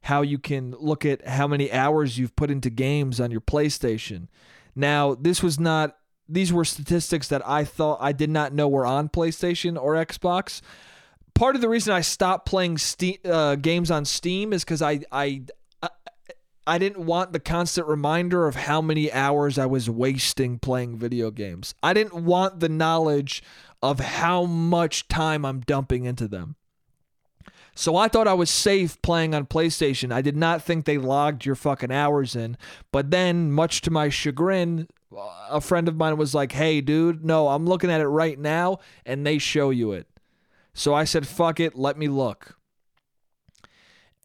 how you can look at how many hours you've put into games on your PlayStation. Now, this was not... These were statistics that I thought I did not know were on PlayStation or Xbox. Part of the reason I stopped playing Steam, uh, games on Steam is because I, I, I, I didn't want the constant reminder of how many hours I was wasting playing video games. I didn't want the knowledge of how much time I'm dumping into them. So I thought I was safe playing on PlayStation. I did not think they logged your fucking hours in. But then, much to my chagrin, a friend of mine was like, hey, dude, no, I'm looking at it right now, and they show you it. So I said, fuck it, let me look.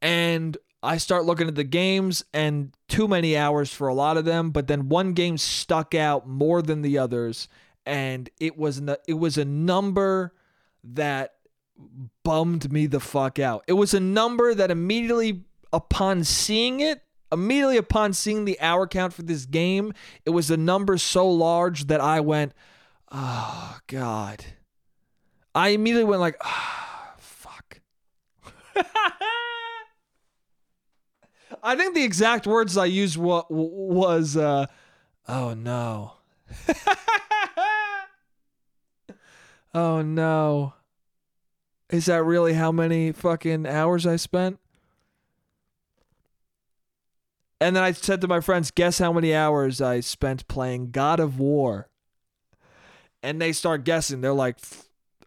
And I start looking at the games, and too many hours for a lot of them, but then one game stuck out more than the others, and it was no, it was a number that bummed me the fuck out. It was a number that immediately upon seeing it, immediately upon seeing the hour count for this game, it was a number so large that I went, oh, God. I immediately went like, ah, oh, fuck. I think the exact words I used wa- was, uh, oh, no. Oh, no. Is that really how many fucking hours I spent? And then I said to my friends, guess how many hours I spent playing God of War. And they start guessing. They're like,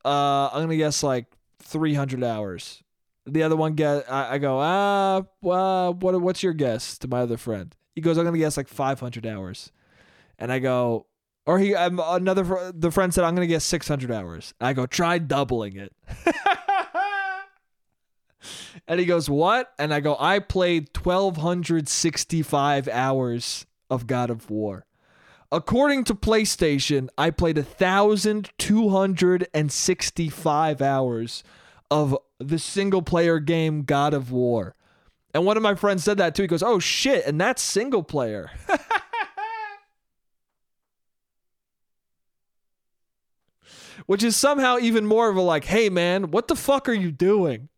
uh, I'm going to guess like three hundred hours. The other one, guess, I, I go, ah, uh, what, what's your guess to my other friend? He goes, I'm going to guess like five hundred hours. And I go, or he, I'm, another, the friend said, I'm going to guess six hundred hours. I go, try doubling it. And he goes, what? And I go, I played one thousand two hundred sixty-five hours of God of War. According to PlayStation, I played one thousand two hundred sixty-five hours of the single-player game God of War. And one of my friends said that too. He goes, oh, shit, and that's single-player. Which is somehow even more of a like, hey, man, what the fuck are you doing?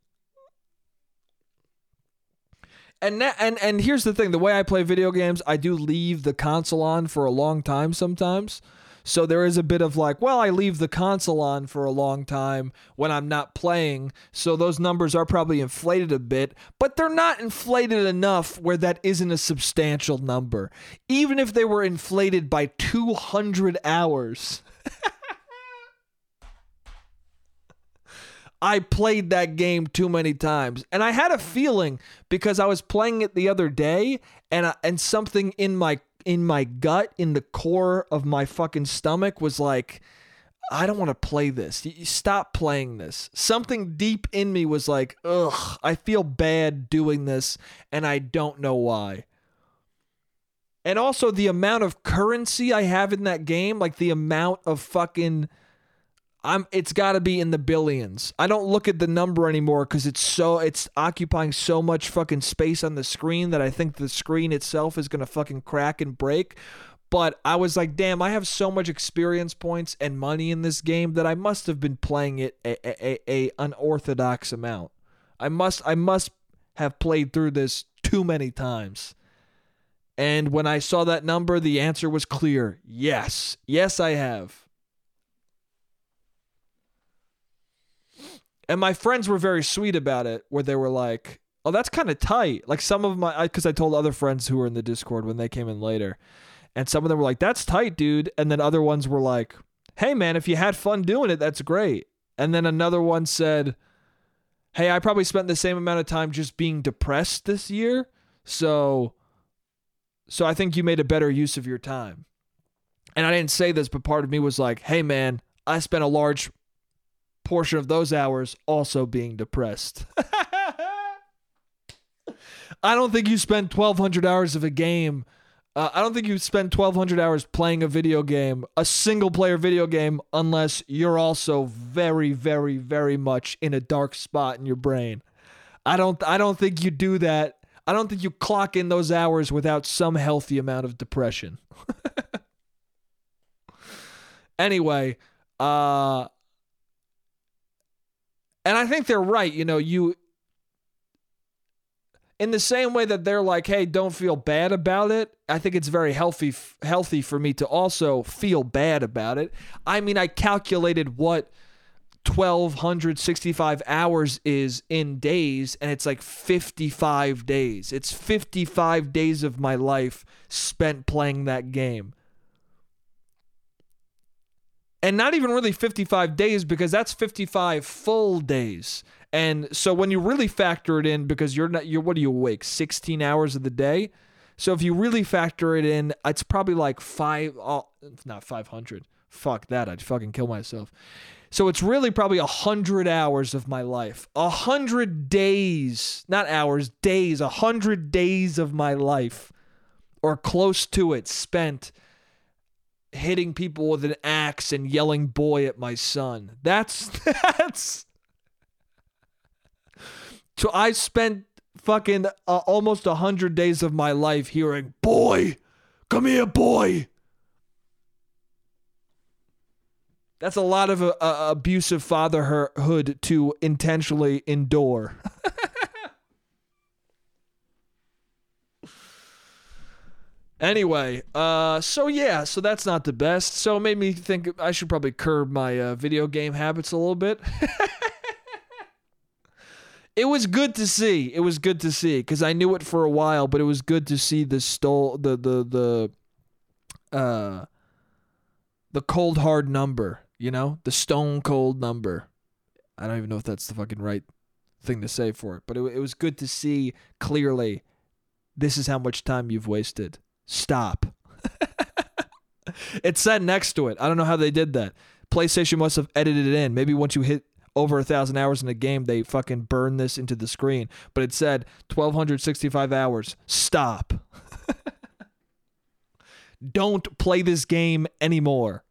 And, that, and and here's the thing. The way I play video games, I do leave the console on for a long time sometimes. So there is a bit of like, well, I leave the console on for a long time when I'm not playing. So those numbers are probably inflated a bit, but they're not inflated enough where that isn't a substantial number. Even if they were inflated by two hundred hours, I played that game too many times. And I had a feeling because I was playing it the other day and I, and something in my in my gut, in the core of my fucking stomach was like, I don't want to play this. You stop playing this. Something deep in me was like, ugh, I feel bad doing this and I don't know why. And also the amount of currency I have in that game, like the amount of fucking... I'm, it's got to be in the billions. I don't look at the number anymore because it's so it's occupying so much fucking space on the screen that I think the screen itself is going to fucking crack and break. But I was like, damn, I have so much experience points and money in this game that I must have been playing it a, a, a, a unorthodox amount. I must I must have played through this too many times. And when I saw that number, the answer was clear. Yes. Yes, I have. And my friends were very sweet about it, where they were like, oh, that's kind of tight. Like some of my, because I, I told other friends who were in the Discord when they came in later. And some of them were like, that's tight, dude. And then other ones were like, hey, man, if you had fun doing it, that's great. And then another one said, hey, I probably spent the same amount of time just being depressed this year. So, so I think you made a better use of your time. And I didn't say this, but part of me was like, hey, man, I spent a large portion of those hours also being depressed. I don't think you spend twelve hundred hours of a game. Uh, I don't think you spend twelve hundred hours playing a video game, a single player video game, unless you're also very, very, very much in a dark spot in your brain. I don't, I don't think you do that. I don't think you clock in those hours without some healthy amount of depression. Anyway, uh, and I think they're right. You know, you, in the same way that they're like, hey, don't feel bad about it. I think it's very healthy, f- healthy for me to also feel bad about it. I mean, I calculated what one thousand two hundred sixty-five hours is in days, and it's like fifty-five days. It's fifty-five days of my life spent playing that game. And not even really fifty-five days, because that's fifty-five full days. And so when you really factor it in, because you're not, you're, what are you awake? sixteen hours of the day. So if you really factor it in, it's probably like five, oh, not 500, fuck that, I'd fucking kill myself. So it's really probably a hundred hours of my life, a hundred days, not hours, days, a hundred days of my life or close to it spent hitting people with an axe and yelling boy at my son. That's, that's, so I spent fucking uh, almost a hundred days of my life hearing, boy, come here, boy. That's a lot of uh, uh, abusive fatherhood to intentionally endure. Anyway, uh, so yeah, so that's not the best. So it made me think I should probably curb my uh, video game habits a little bit. It was good to see. It was good to see because I knew it for a while, but it was good to see the stole the the the uh the cold hard number. You know, the stone cold number. I don't even know if that's the fucking right thing to say for it, but it, it was good to see clearly this is how much time you've wasted. Stop. It said next to it. I don't know how they did that. PlayStation must have edited it in. Maybe once you hit over a thousand hours in a game, they fucking burn this into the screen. But it said twelve sixty-five hours. Stop. Don't play this game anymore.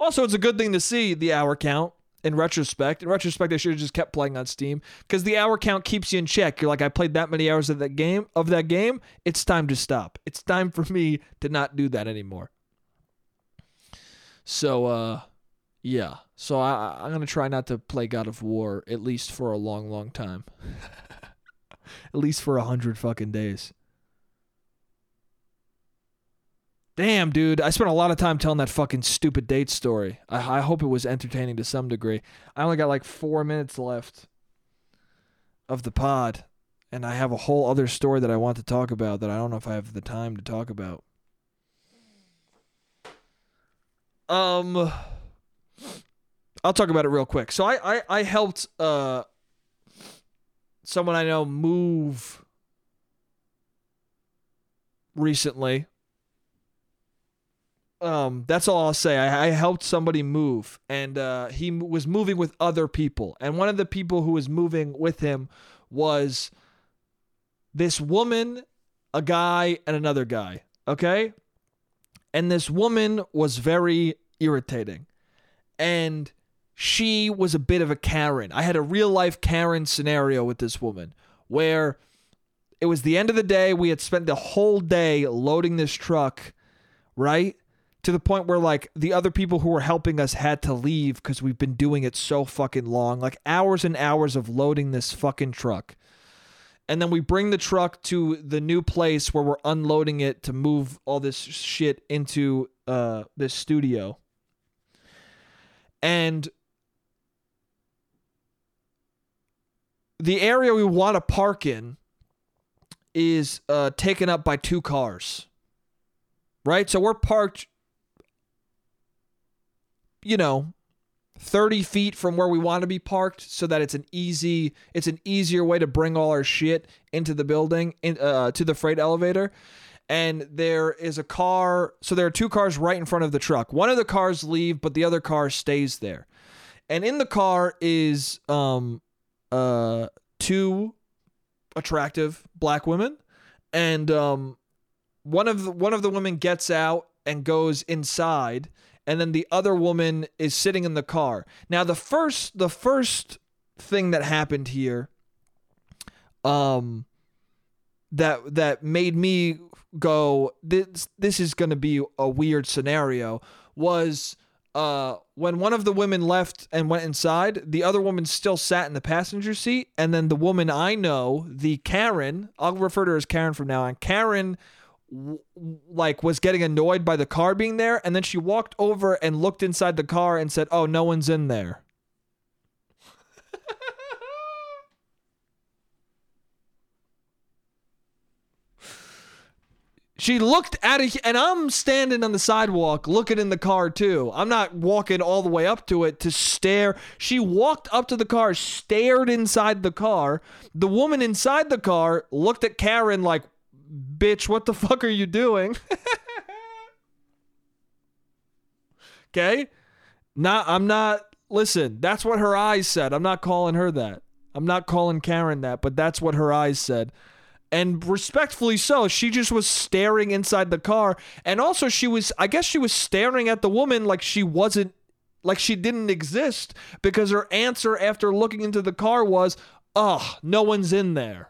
Also, it's a good thing to see the hour count in retrospect. In retrospect, I should have just kept playing on Steam because the hour count keeps you in check. You're like, I played that many hours of that game, of that game. It's time to stop. It's time for me to not do that anymore. So, uh, yeah. So I, I'm going to try not to play God of War, at least for a long, long time. At least for a hundred fucking days. Damn, dude. I spent a lot of time telling that fucking stupid date story. I, I hope it was entertaining to some degree. I only got like four minutes left of the pod, and I have a whole other story that I want to talk about that I don't know if I have the time to talk about. Um, I'll talk about it real quick. So I, I, I helped uh someone I know move recently. Um, that's all I'll say. I, I helped somebody move, and uh, he m- was moving with other people. And one of the people who was moving with him was this woman, a guy, and another guy. Okay? And this woman was very irritating. And she was a bit of a Karen. I had a real-life Karen scenario with this woman where it was the end of the day. We had spent the whole day loading this truck, right? To the point where, like, the other people who were helping us had to leave because we've been doing it so fucking long. Like, hours and hours of loading this fucking truck. And then we bring the truck to the new place where we're unloading it to move all this shit into uh, this studio. And the area we want to park in is uh, taken up by two cars. Right? So we're parked, you know, thirty feet from where we want to be parked so that it's an easy, it's an easier way to bring all our shit into the building, in, uh, to the freight elevator. And there is a car. So there are two cars right in front of the truck. One of the cars leave, but the other car stays there. And in the car is, um, uh, two attractive black women. And, um, one of the, one of the women gets out and goes inside. And then the other woman is sitting in the car. Now, the first the first thing that happened here um, that that made me go, this, this is going to be a weird scenario, was uh, when one of the women left and went inside, the other woman still sat in the passenger seat. And then the woman I know, the Karen, I'll refer to her as Karen from now on, Karen... like was getting annoyed by the car being there, and then she walked over and looked inside the car and said, oh, no one's in there. She looked at it, and I'm standing on the sidewalk looking in the car too. I'm not walking all the way up to it to stare. She walked up to the car, stared inside the car. The woman inside the car looked at Karen like, bitch, what the fuck are you doing? Okay. Not, I'm not, listen, that's what her eyes said. I'm not calling her that. I'm not calling Karen that, but that's what her eyes said. And respectfully so, she just was staring inside the car. And also she was, I guess she was staring at the woman like she wasn't, like she didn't exist, because her answer after looking into the car was, oh, no one's in there.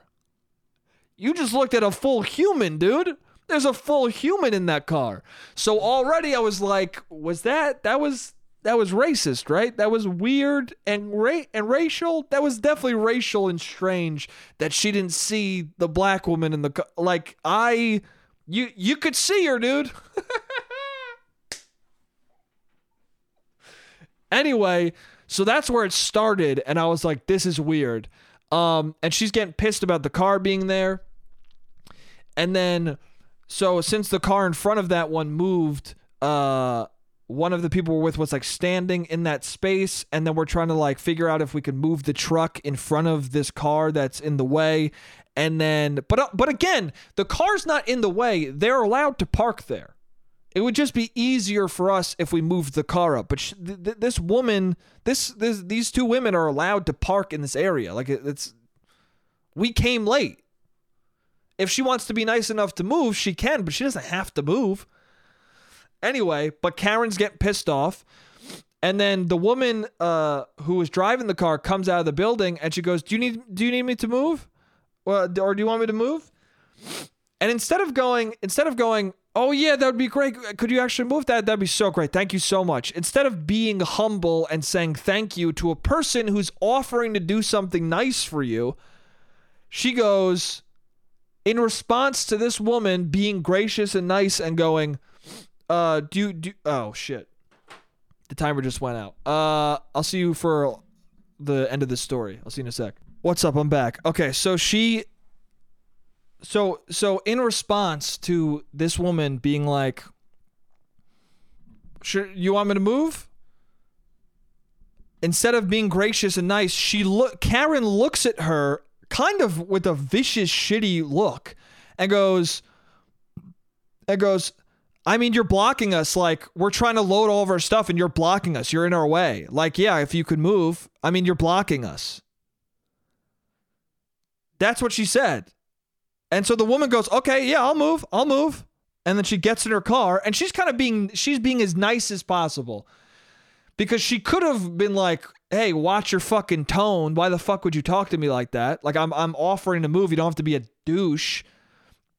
You just looked at a full human, dude. There's a full human in that car. So already I was like, was that, that was, that was racist, right? That was weird and ra- and racial. That was definitely racial and strange that she didn't see the black woman in the co- like I you you could see her, dude. Anyway, so that's where it started, and I was like, this is weird. Um and she's getting pissed about the car being there. And then so since the car in front of that one moved, uh one of the people we're with was like standing in that space. And then we're trying to like figure out if we could move the truck in front of this car that's in the way. And then, but, but again, the car's not in the way. They're allowed to park there. It would just be easier for us if we moved the car up. But she, th- th- this woman, this, this, these two women are allowed to park in this area. Like it, it's, we came late. If she wants to be nice enough to move, she can, but she doesn't have to move. Anyway, but Karen's getting pissed off. And then the woman uh, who was driving the car comes out of the building and she goes, do you need do you need me to move? Or, or do you want me to move? And instead of going, instead of going, oh yeah, that would be great. Could you actually move that? That'd be so great. Thank you so much. Instead of being humble and saying thank you to a person who's offering to do something nice for you, she goes, in response to this woman being gracious and nice and going, Uh, do you, do, oh shit. The timer just went out. Uh, I'll see you for the end of this story. I'll see you in a sec. What's up? I'm back. Okay. So she, so, so in response to this woman being like, sure, you want me to move? Instead of being gracious and nice, she look, Karen looks at her kind of with a vicious, shitty look and goes, and goes, I mean, you're blocking us. Like, we're trying to load all of our stuff and you're blocking us. You're in our way. Like, yeah, if you could move, I mean, you're blocking us. That's what she said. And so the woman goes, okay, yeah, I'll move. I'll move. And then she gets in her car and she's kind of being, she's being as nice as possible, because she could have been like, hey, watch your fucking tone. Why the fuck would you talk to me like that? Like, I'm, I'm offering to move. You don't have to be a douche.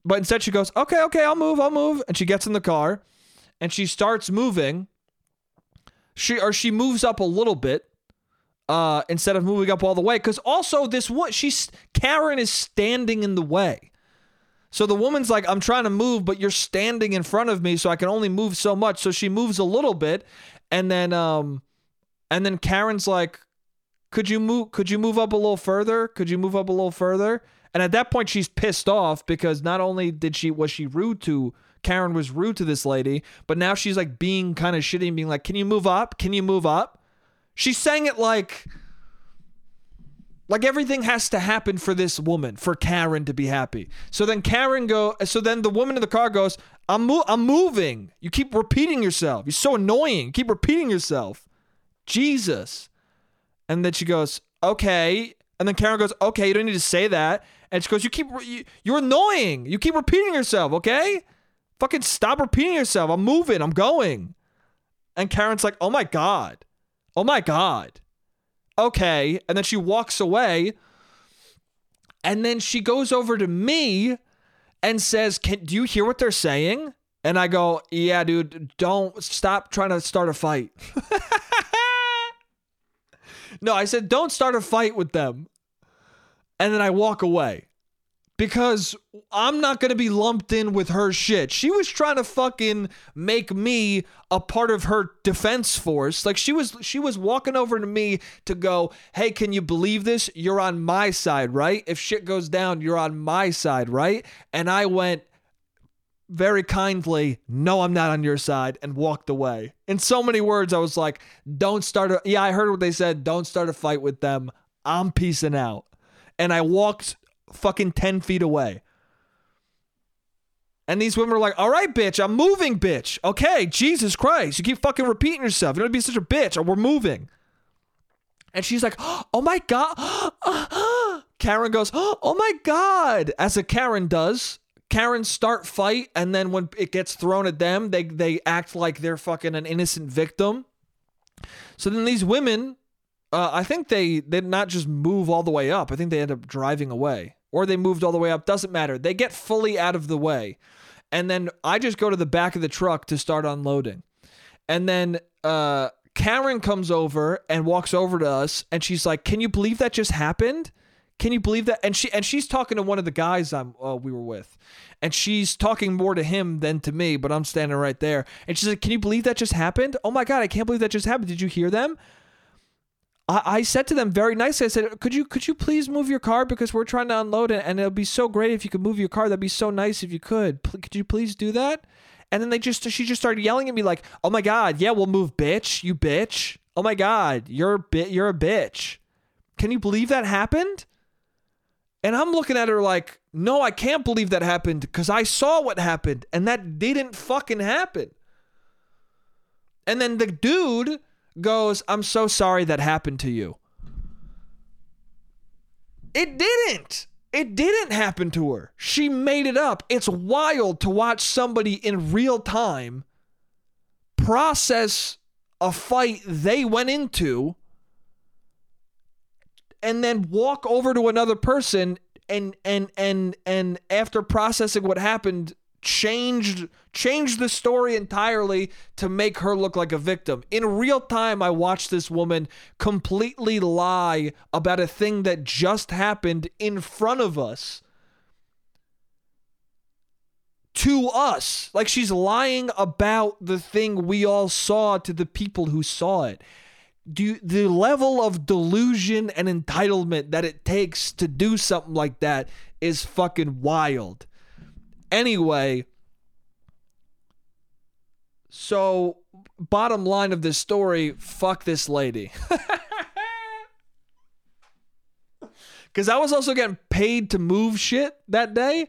But instead she goes, okay, okay, I'll move, I'll move. And she gets in the car and she starts moving. She or she moves up a little bit uh, instead of moving up all the way. Because also this one, she's, Karen is standing in the way. So the woman's like, I'm trying to move, but you're standing in front of me, so I can only move so much. So she moves a little bit. And then um, and then Karen's like, could you move, could you move up a little further? Could you move up a little further? And at that point, she's pissed off because not only did she, was she rude to, Karen was rude to this lady, but now she's like being kind of shitty and being like, can you move up? Can you move up? She sang it like, like everything has to happen for this woman, for Karen to be happy. So then Karen go, so then the woman in the car goes, I'm, mo- I'm moving. You keep repeating yourself. You're so annoying. You keep repeating yourself. Jesus. And then she goes, okay. And then Karen goes, okay, you don't need to say that. And she goes, you keep, re- you're annoying. You keep repeating yourself, okay? Fucking stop repeating yourself. I'm moving. I'm going. And Karen's like, oh my God. Oh my God. Okay. And then she walks away. And then she goes over to me and says, Can, do you hear what they're saying? And I go, yeah, dude, don't stop trying to start a fight. No, I said, don't start a fight with them. And then I walk away because I'm not going to be lumped in with her shit. She was trying to fucking make me a part of her defense force. Like she was, she was walking over to me to go, hey, can you believe this? You're on my side, right? If shit goes down, you're on my side, right? And I went very kindly, no, I'm not on your side, and walked away. In so many words, I was like, don't start a, yeah, I heard what they said. Don't start a fight with them. I'm peacing out. And I walked fucking ten feet away. And these women were like, all right, bitch, I'm moving, bitch. Okay, Jesus Christ, you keep fucking repeating yourself. You don't be such a bitch. Or we're moving. And she's like, oh, my God. Karen goes, oh, my God, as a Karen does. Karen start fight, and then when it gets thrown at them, they they act like they're fucking an innocent victim. So then these women, uh, I think they they did not just move all the way up. I think they end up driving away, or they moved all the way up. Doesn't matter. They get fully out of the way, and then I just go to the back of the truck to start unloading, and then uh, Karen comes over and walks over to us, and she's like, "Can you believe that just happened?" Can you believe that? And she and she's talking to one of the guys I'm uh, we were with, and she's talking more to him than to me. But I'm standing right there, and she's like, "Can you believe that just happened? Oh my God, I can't believe that just happened. Did you hear them?" I, I said to them very nicely. I said, "Could you could you please move your car because we're trying to unload it, and it'll be so great if you could move your car. That'd be so nice if you could. P- could you please do that?" And then they just she just started yelling at me like, "Oh my God, yeah, we'll move, bitch. You bitch. Oh my God, you're a bi- you're a bitch. Can you believe that happened?" And I'm looking at her like, no, I can't believe that happened because I saw what happened and that didn't fucking happen. And then the dude goes, I'm so sorry that happened to you. It didn't. It didn't happen to her. She made it up. It's wild to watch somebody in real time process a fight they went into and then walk over to another person and and and and after processing what happened, changed changed the story entirely to make her look like a victim. In real time, I watched this woman completely lie about a thing that just happened in front of us to us. Like she's lying about the thing we all saw to the people who saw it. Do you, the level of delusion and entitlement that it takes to do something like that is fucking wild. Anyway, so bottom line of this story, fuck this lady. Because I was also getting paid to move shit that day.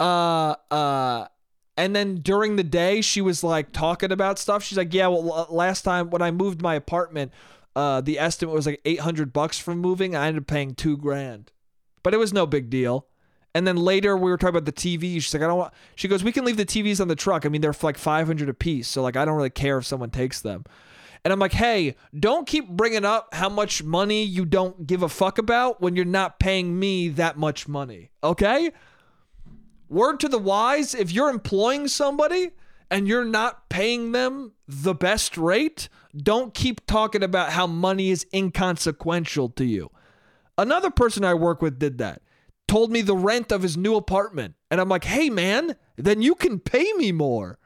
Uh, uh, And then during the day, she was like talking about stuff. She's like, yeah, well, last time when I moved my apartment, Uh, the estimate was like eight hundred bucks for moving. I ended up paying two grand, but it was no big deal. And then later we were talking about the T V. She's like, I don't want, she goes, we can leave the T Vs on the truck. I mean, they're like five hundred a piece. So like, I don't really care if someone takes them. And I'm like, hey, don't keep bringing up how much money you don't give a fuck about when you're not paying me that much money. Okay. Word to the wise. If you're employing somebody and you're not paying them the best rate, don't keep talking about how money is inconsequential to you. Another person I work with did that. Told me the rent of his new apartment. And I'm like, hey, man, then you can pay me more.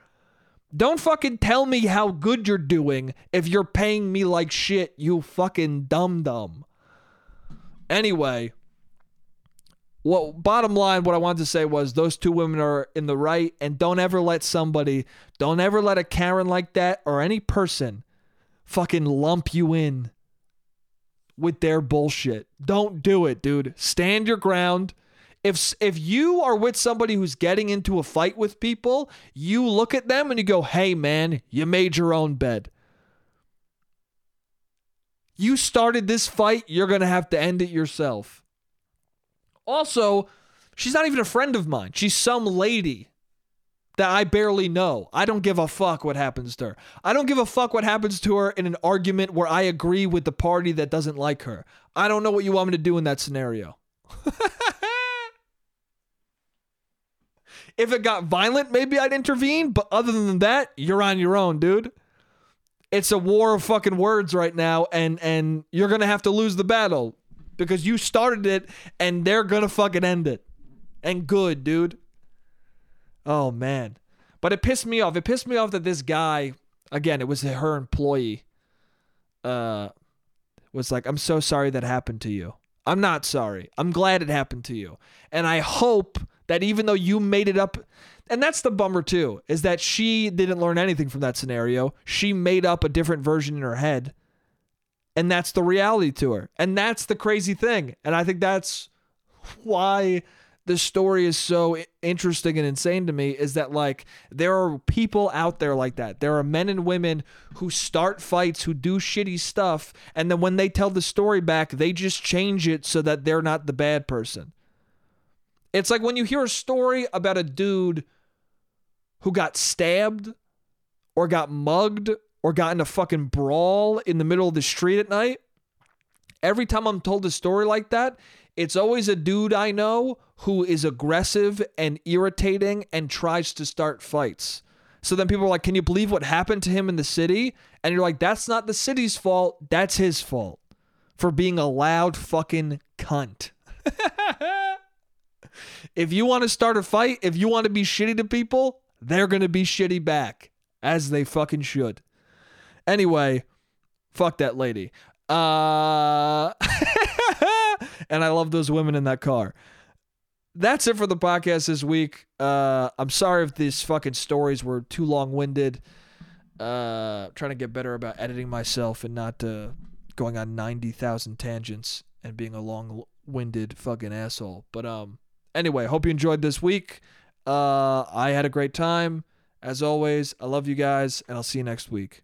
Don't fucking tell me how good you're doing if you're paying me like shit, you fucking dum-dum. Anyway, well, bottom line, what I wanted to say was those two women are in the right, and don't ever let somebody, don't ever let a Karen like that or any person fucking lump you in with their bullshit. Don't do it, dude. Stand your ground. If if you are with somebody who's getting into a fight with people, you look at them and you go, hey, man, you made your own bed. You started this fight. You're going to have to end it yourself. Also, she's not even a friend of mine. She's some lady that I barely know. I don't give a fuck what happens to her. I don't give a fuck what happens to her in an argument where I agree with the party that doesn't like her. I don't know what you want me to do in that scenario. If it got violent, maybe I'd intervene. But other than that, you're on your own, dude. It's a war of fucking words right now. And, and you're going to have to lose the battle because you started it and they're going to fucking end it. And good, dude. Oh, man. But it pissed me off. It pissed me off that this guy, again, it was her employee, uh, was like, I'm so sorry that happened to you. I'm not sorry. I'm glad it happened to you. And I hope that even though you made it up, and that's the bummer too, is that she didn't learn anything from that scenario. She made up a different version in her head. And that's the reality to her. And that's the crazy thing. And I think that's why the story is so interesting and insane to me is that, like, there are people out there like that. There are men and women who start fights, who do shitty stuff, and then when they tell the story back, they just change it so that they're not the bad person. It's like when you hear a story about a dude who got stabbed or got mugged or got in a fucking brawl in the middle of the street at night. Every time I'm told a story like that, it's always a dude I know who is aggressive and irritating and tries to start fights. So then people are like, can you believe what happened to him in the city? And you're like, that's not the city's fault. That's his fault for being a loud fucking cunt. If you want to start a fight, if you want to be shitty to people, they're going to be shitty back, as they fucking should. Anyway, fuck that lady. Uh, and I love those women in that car. That's it for the podcast this week. Uh, I'm sorry if these fucking stories were too long-winded. Uh, I'm trying to get better about editing myself and not uh, going on ninety thousand tangents and being a long-winded fucking asshole. But um, anyway, hope you enjoyed this week. Uh, I had a great time. As always, I love you guys, and I'll see you next week.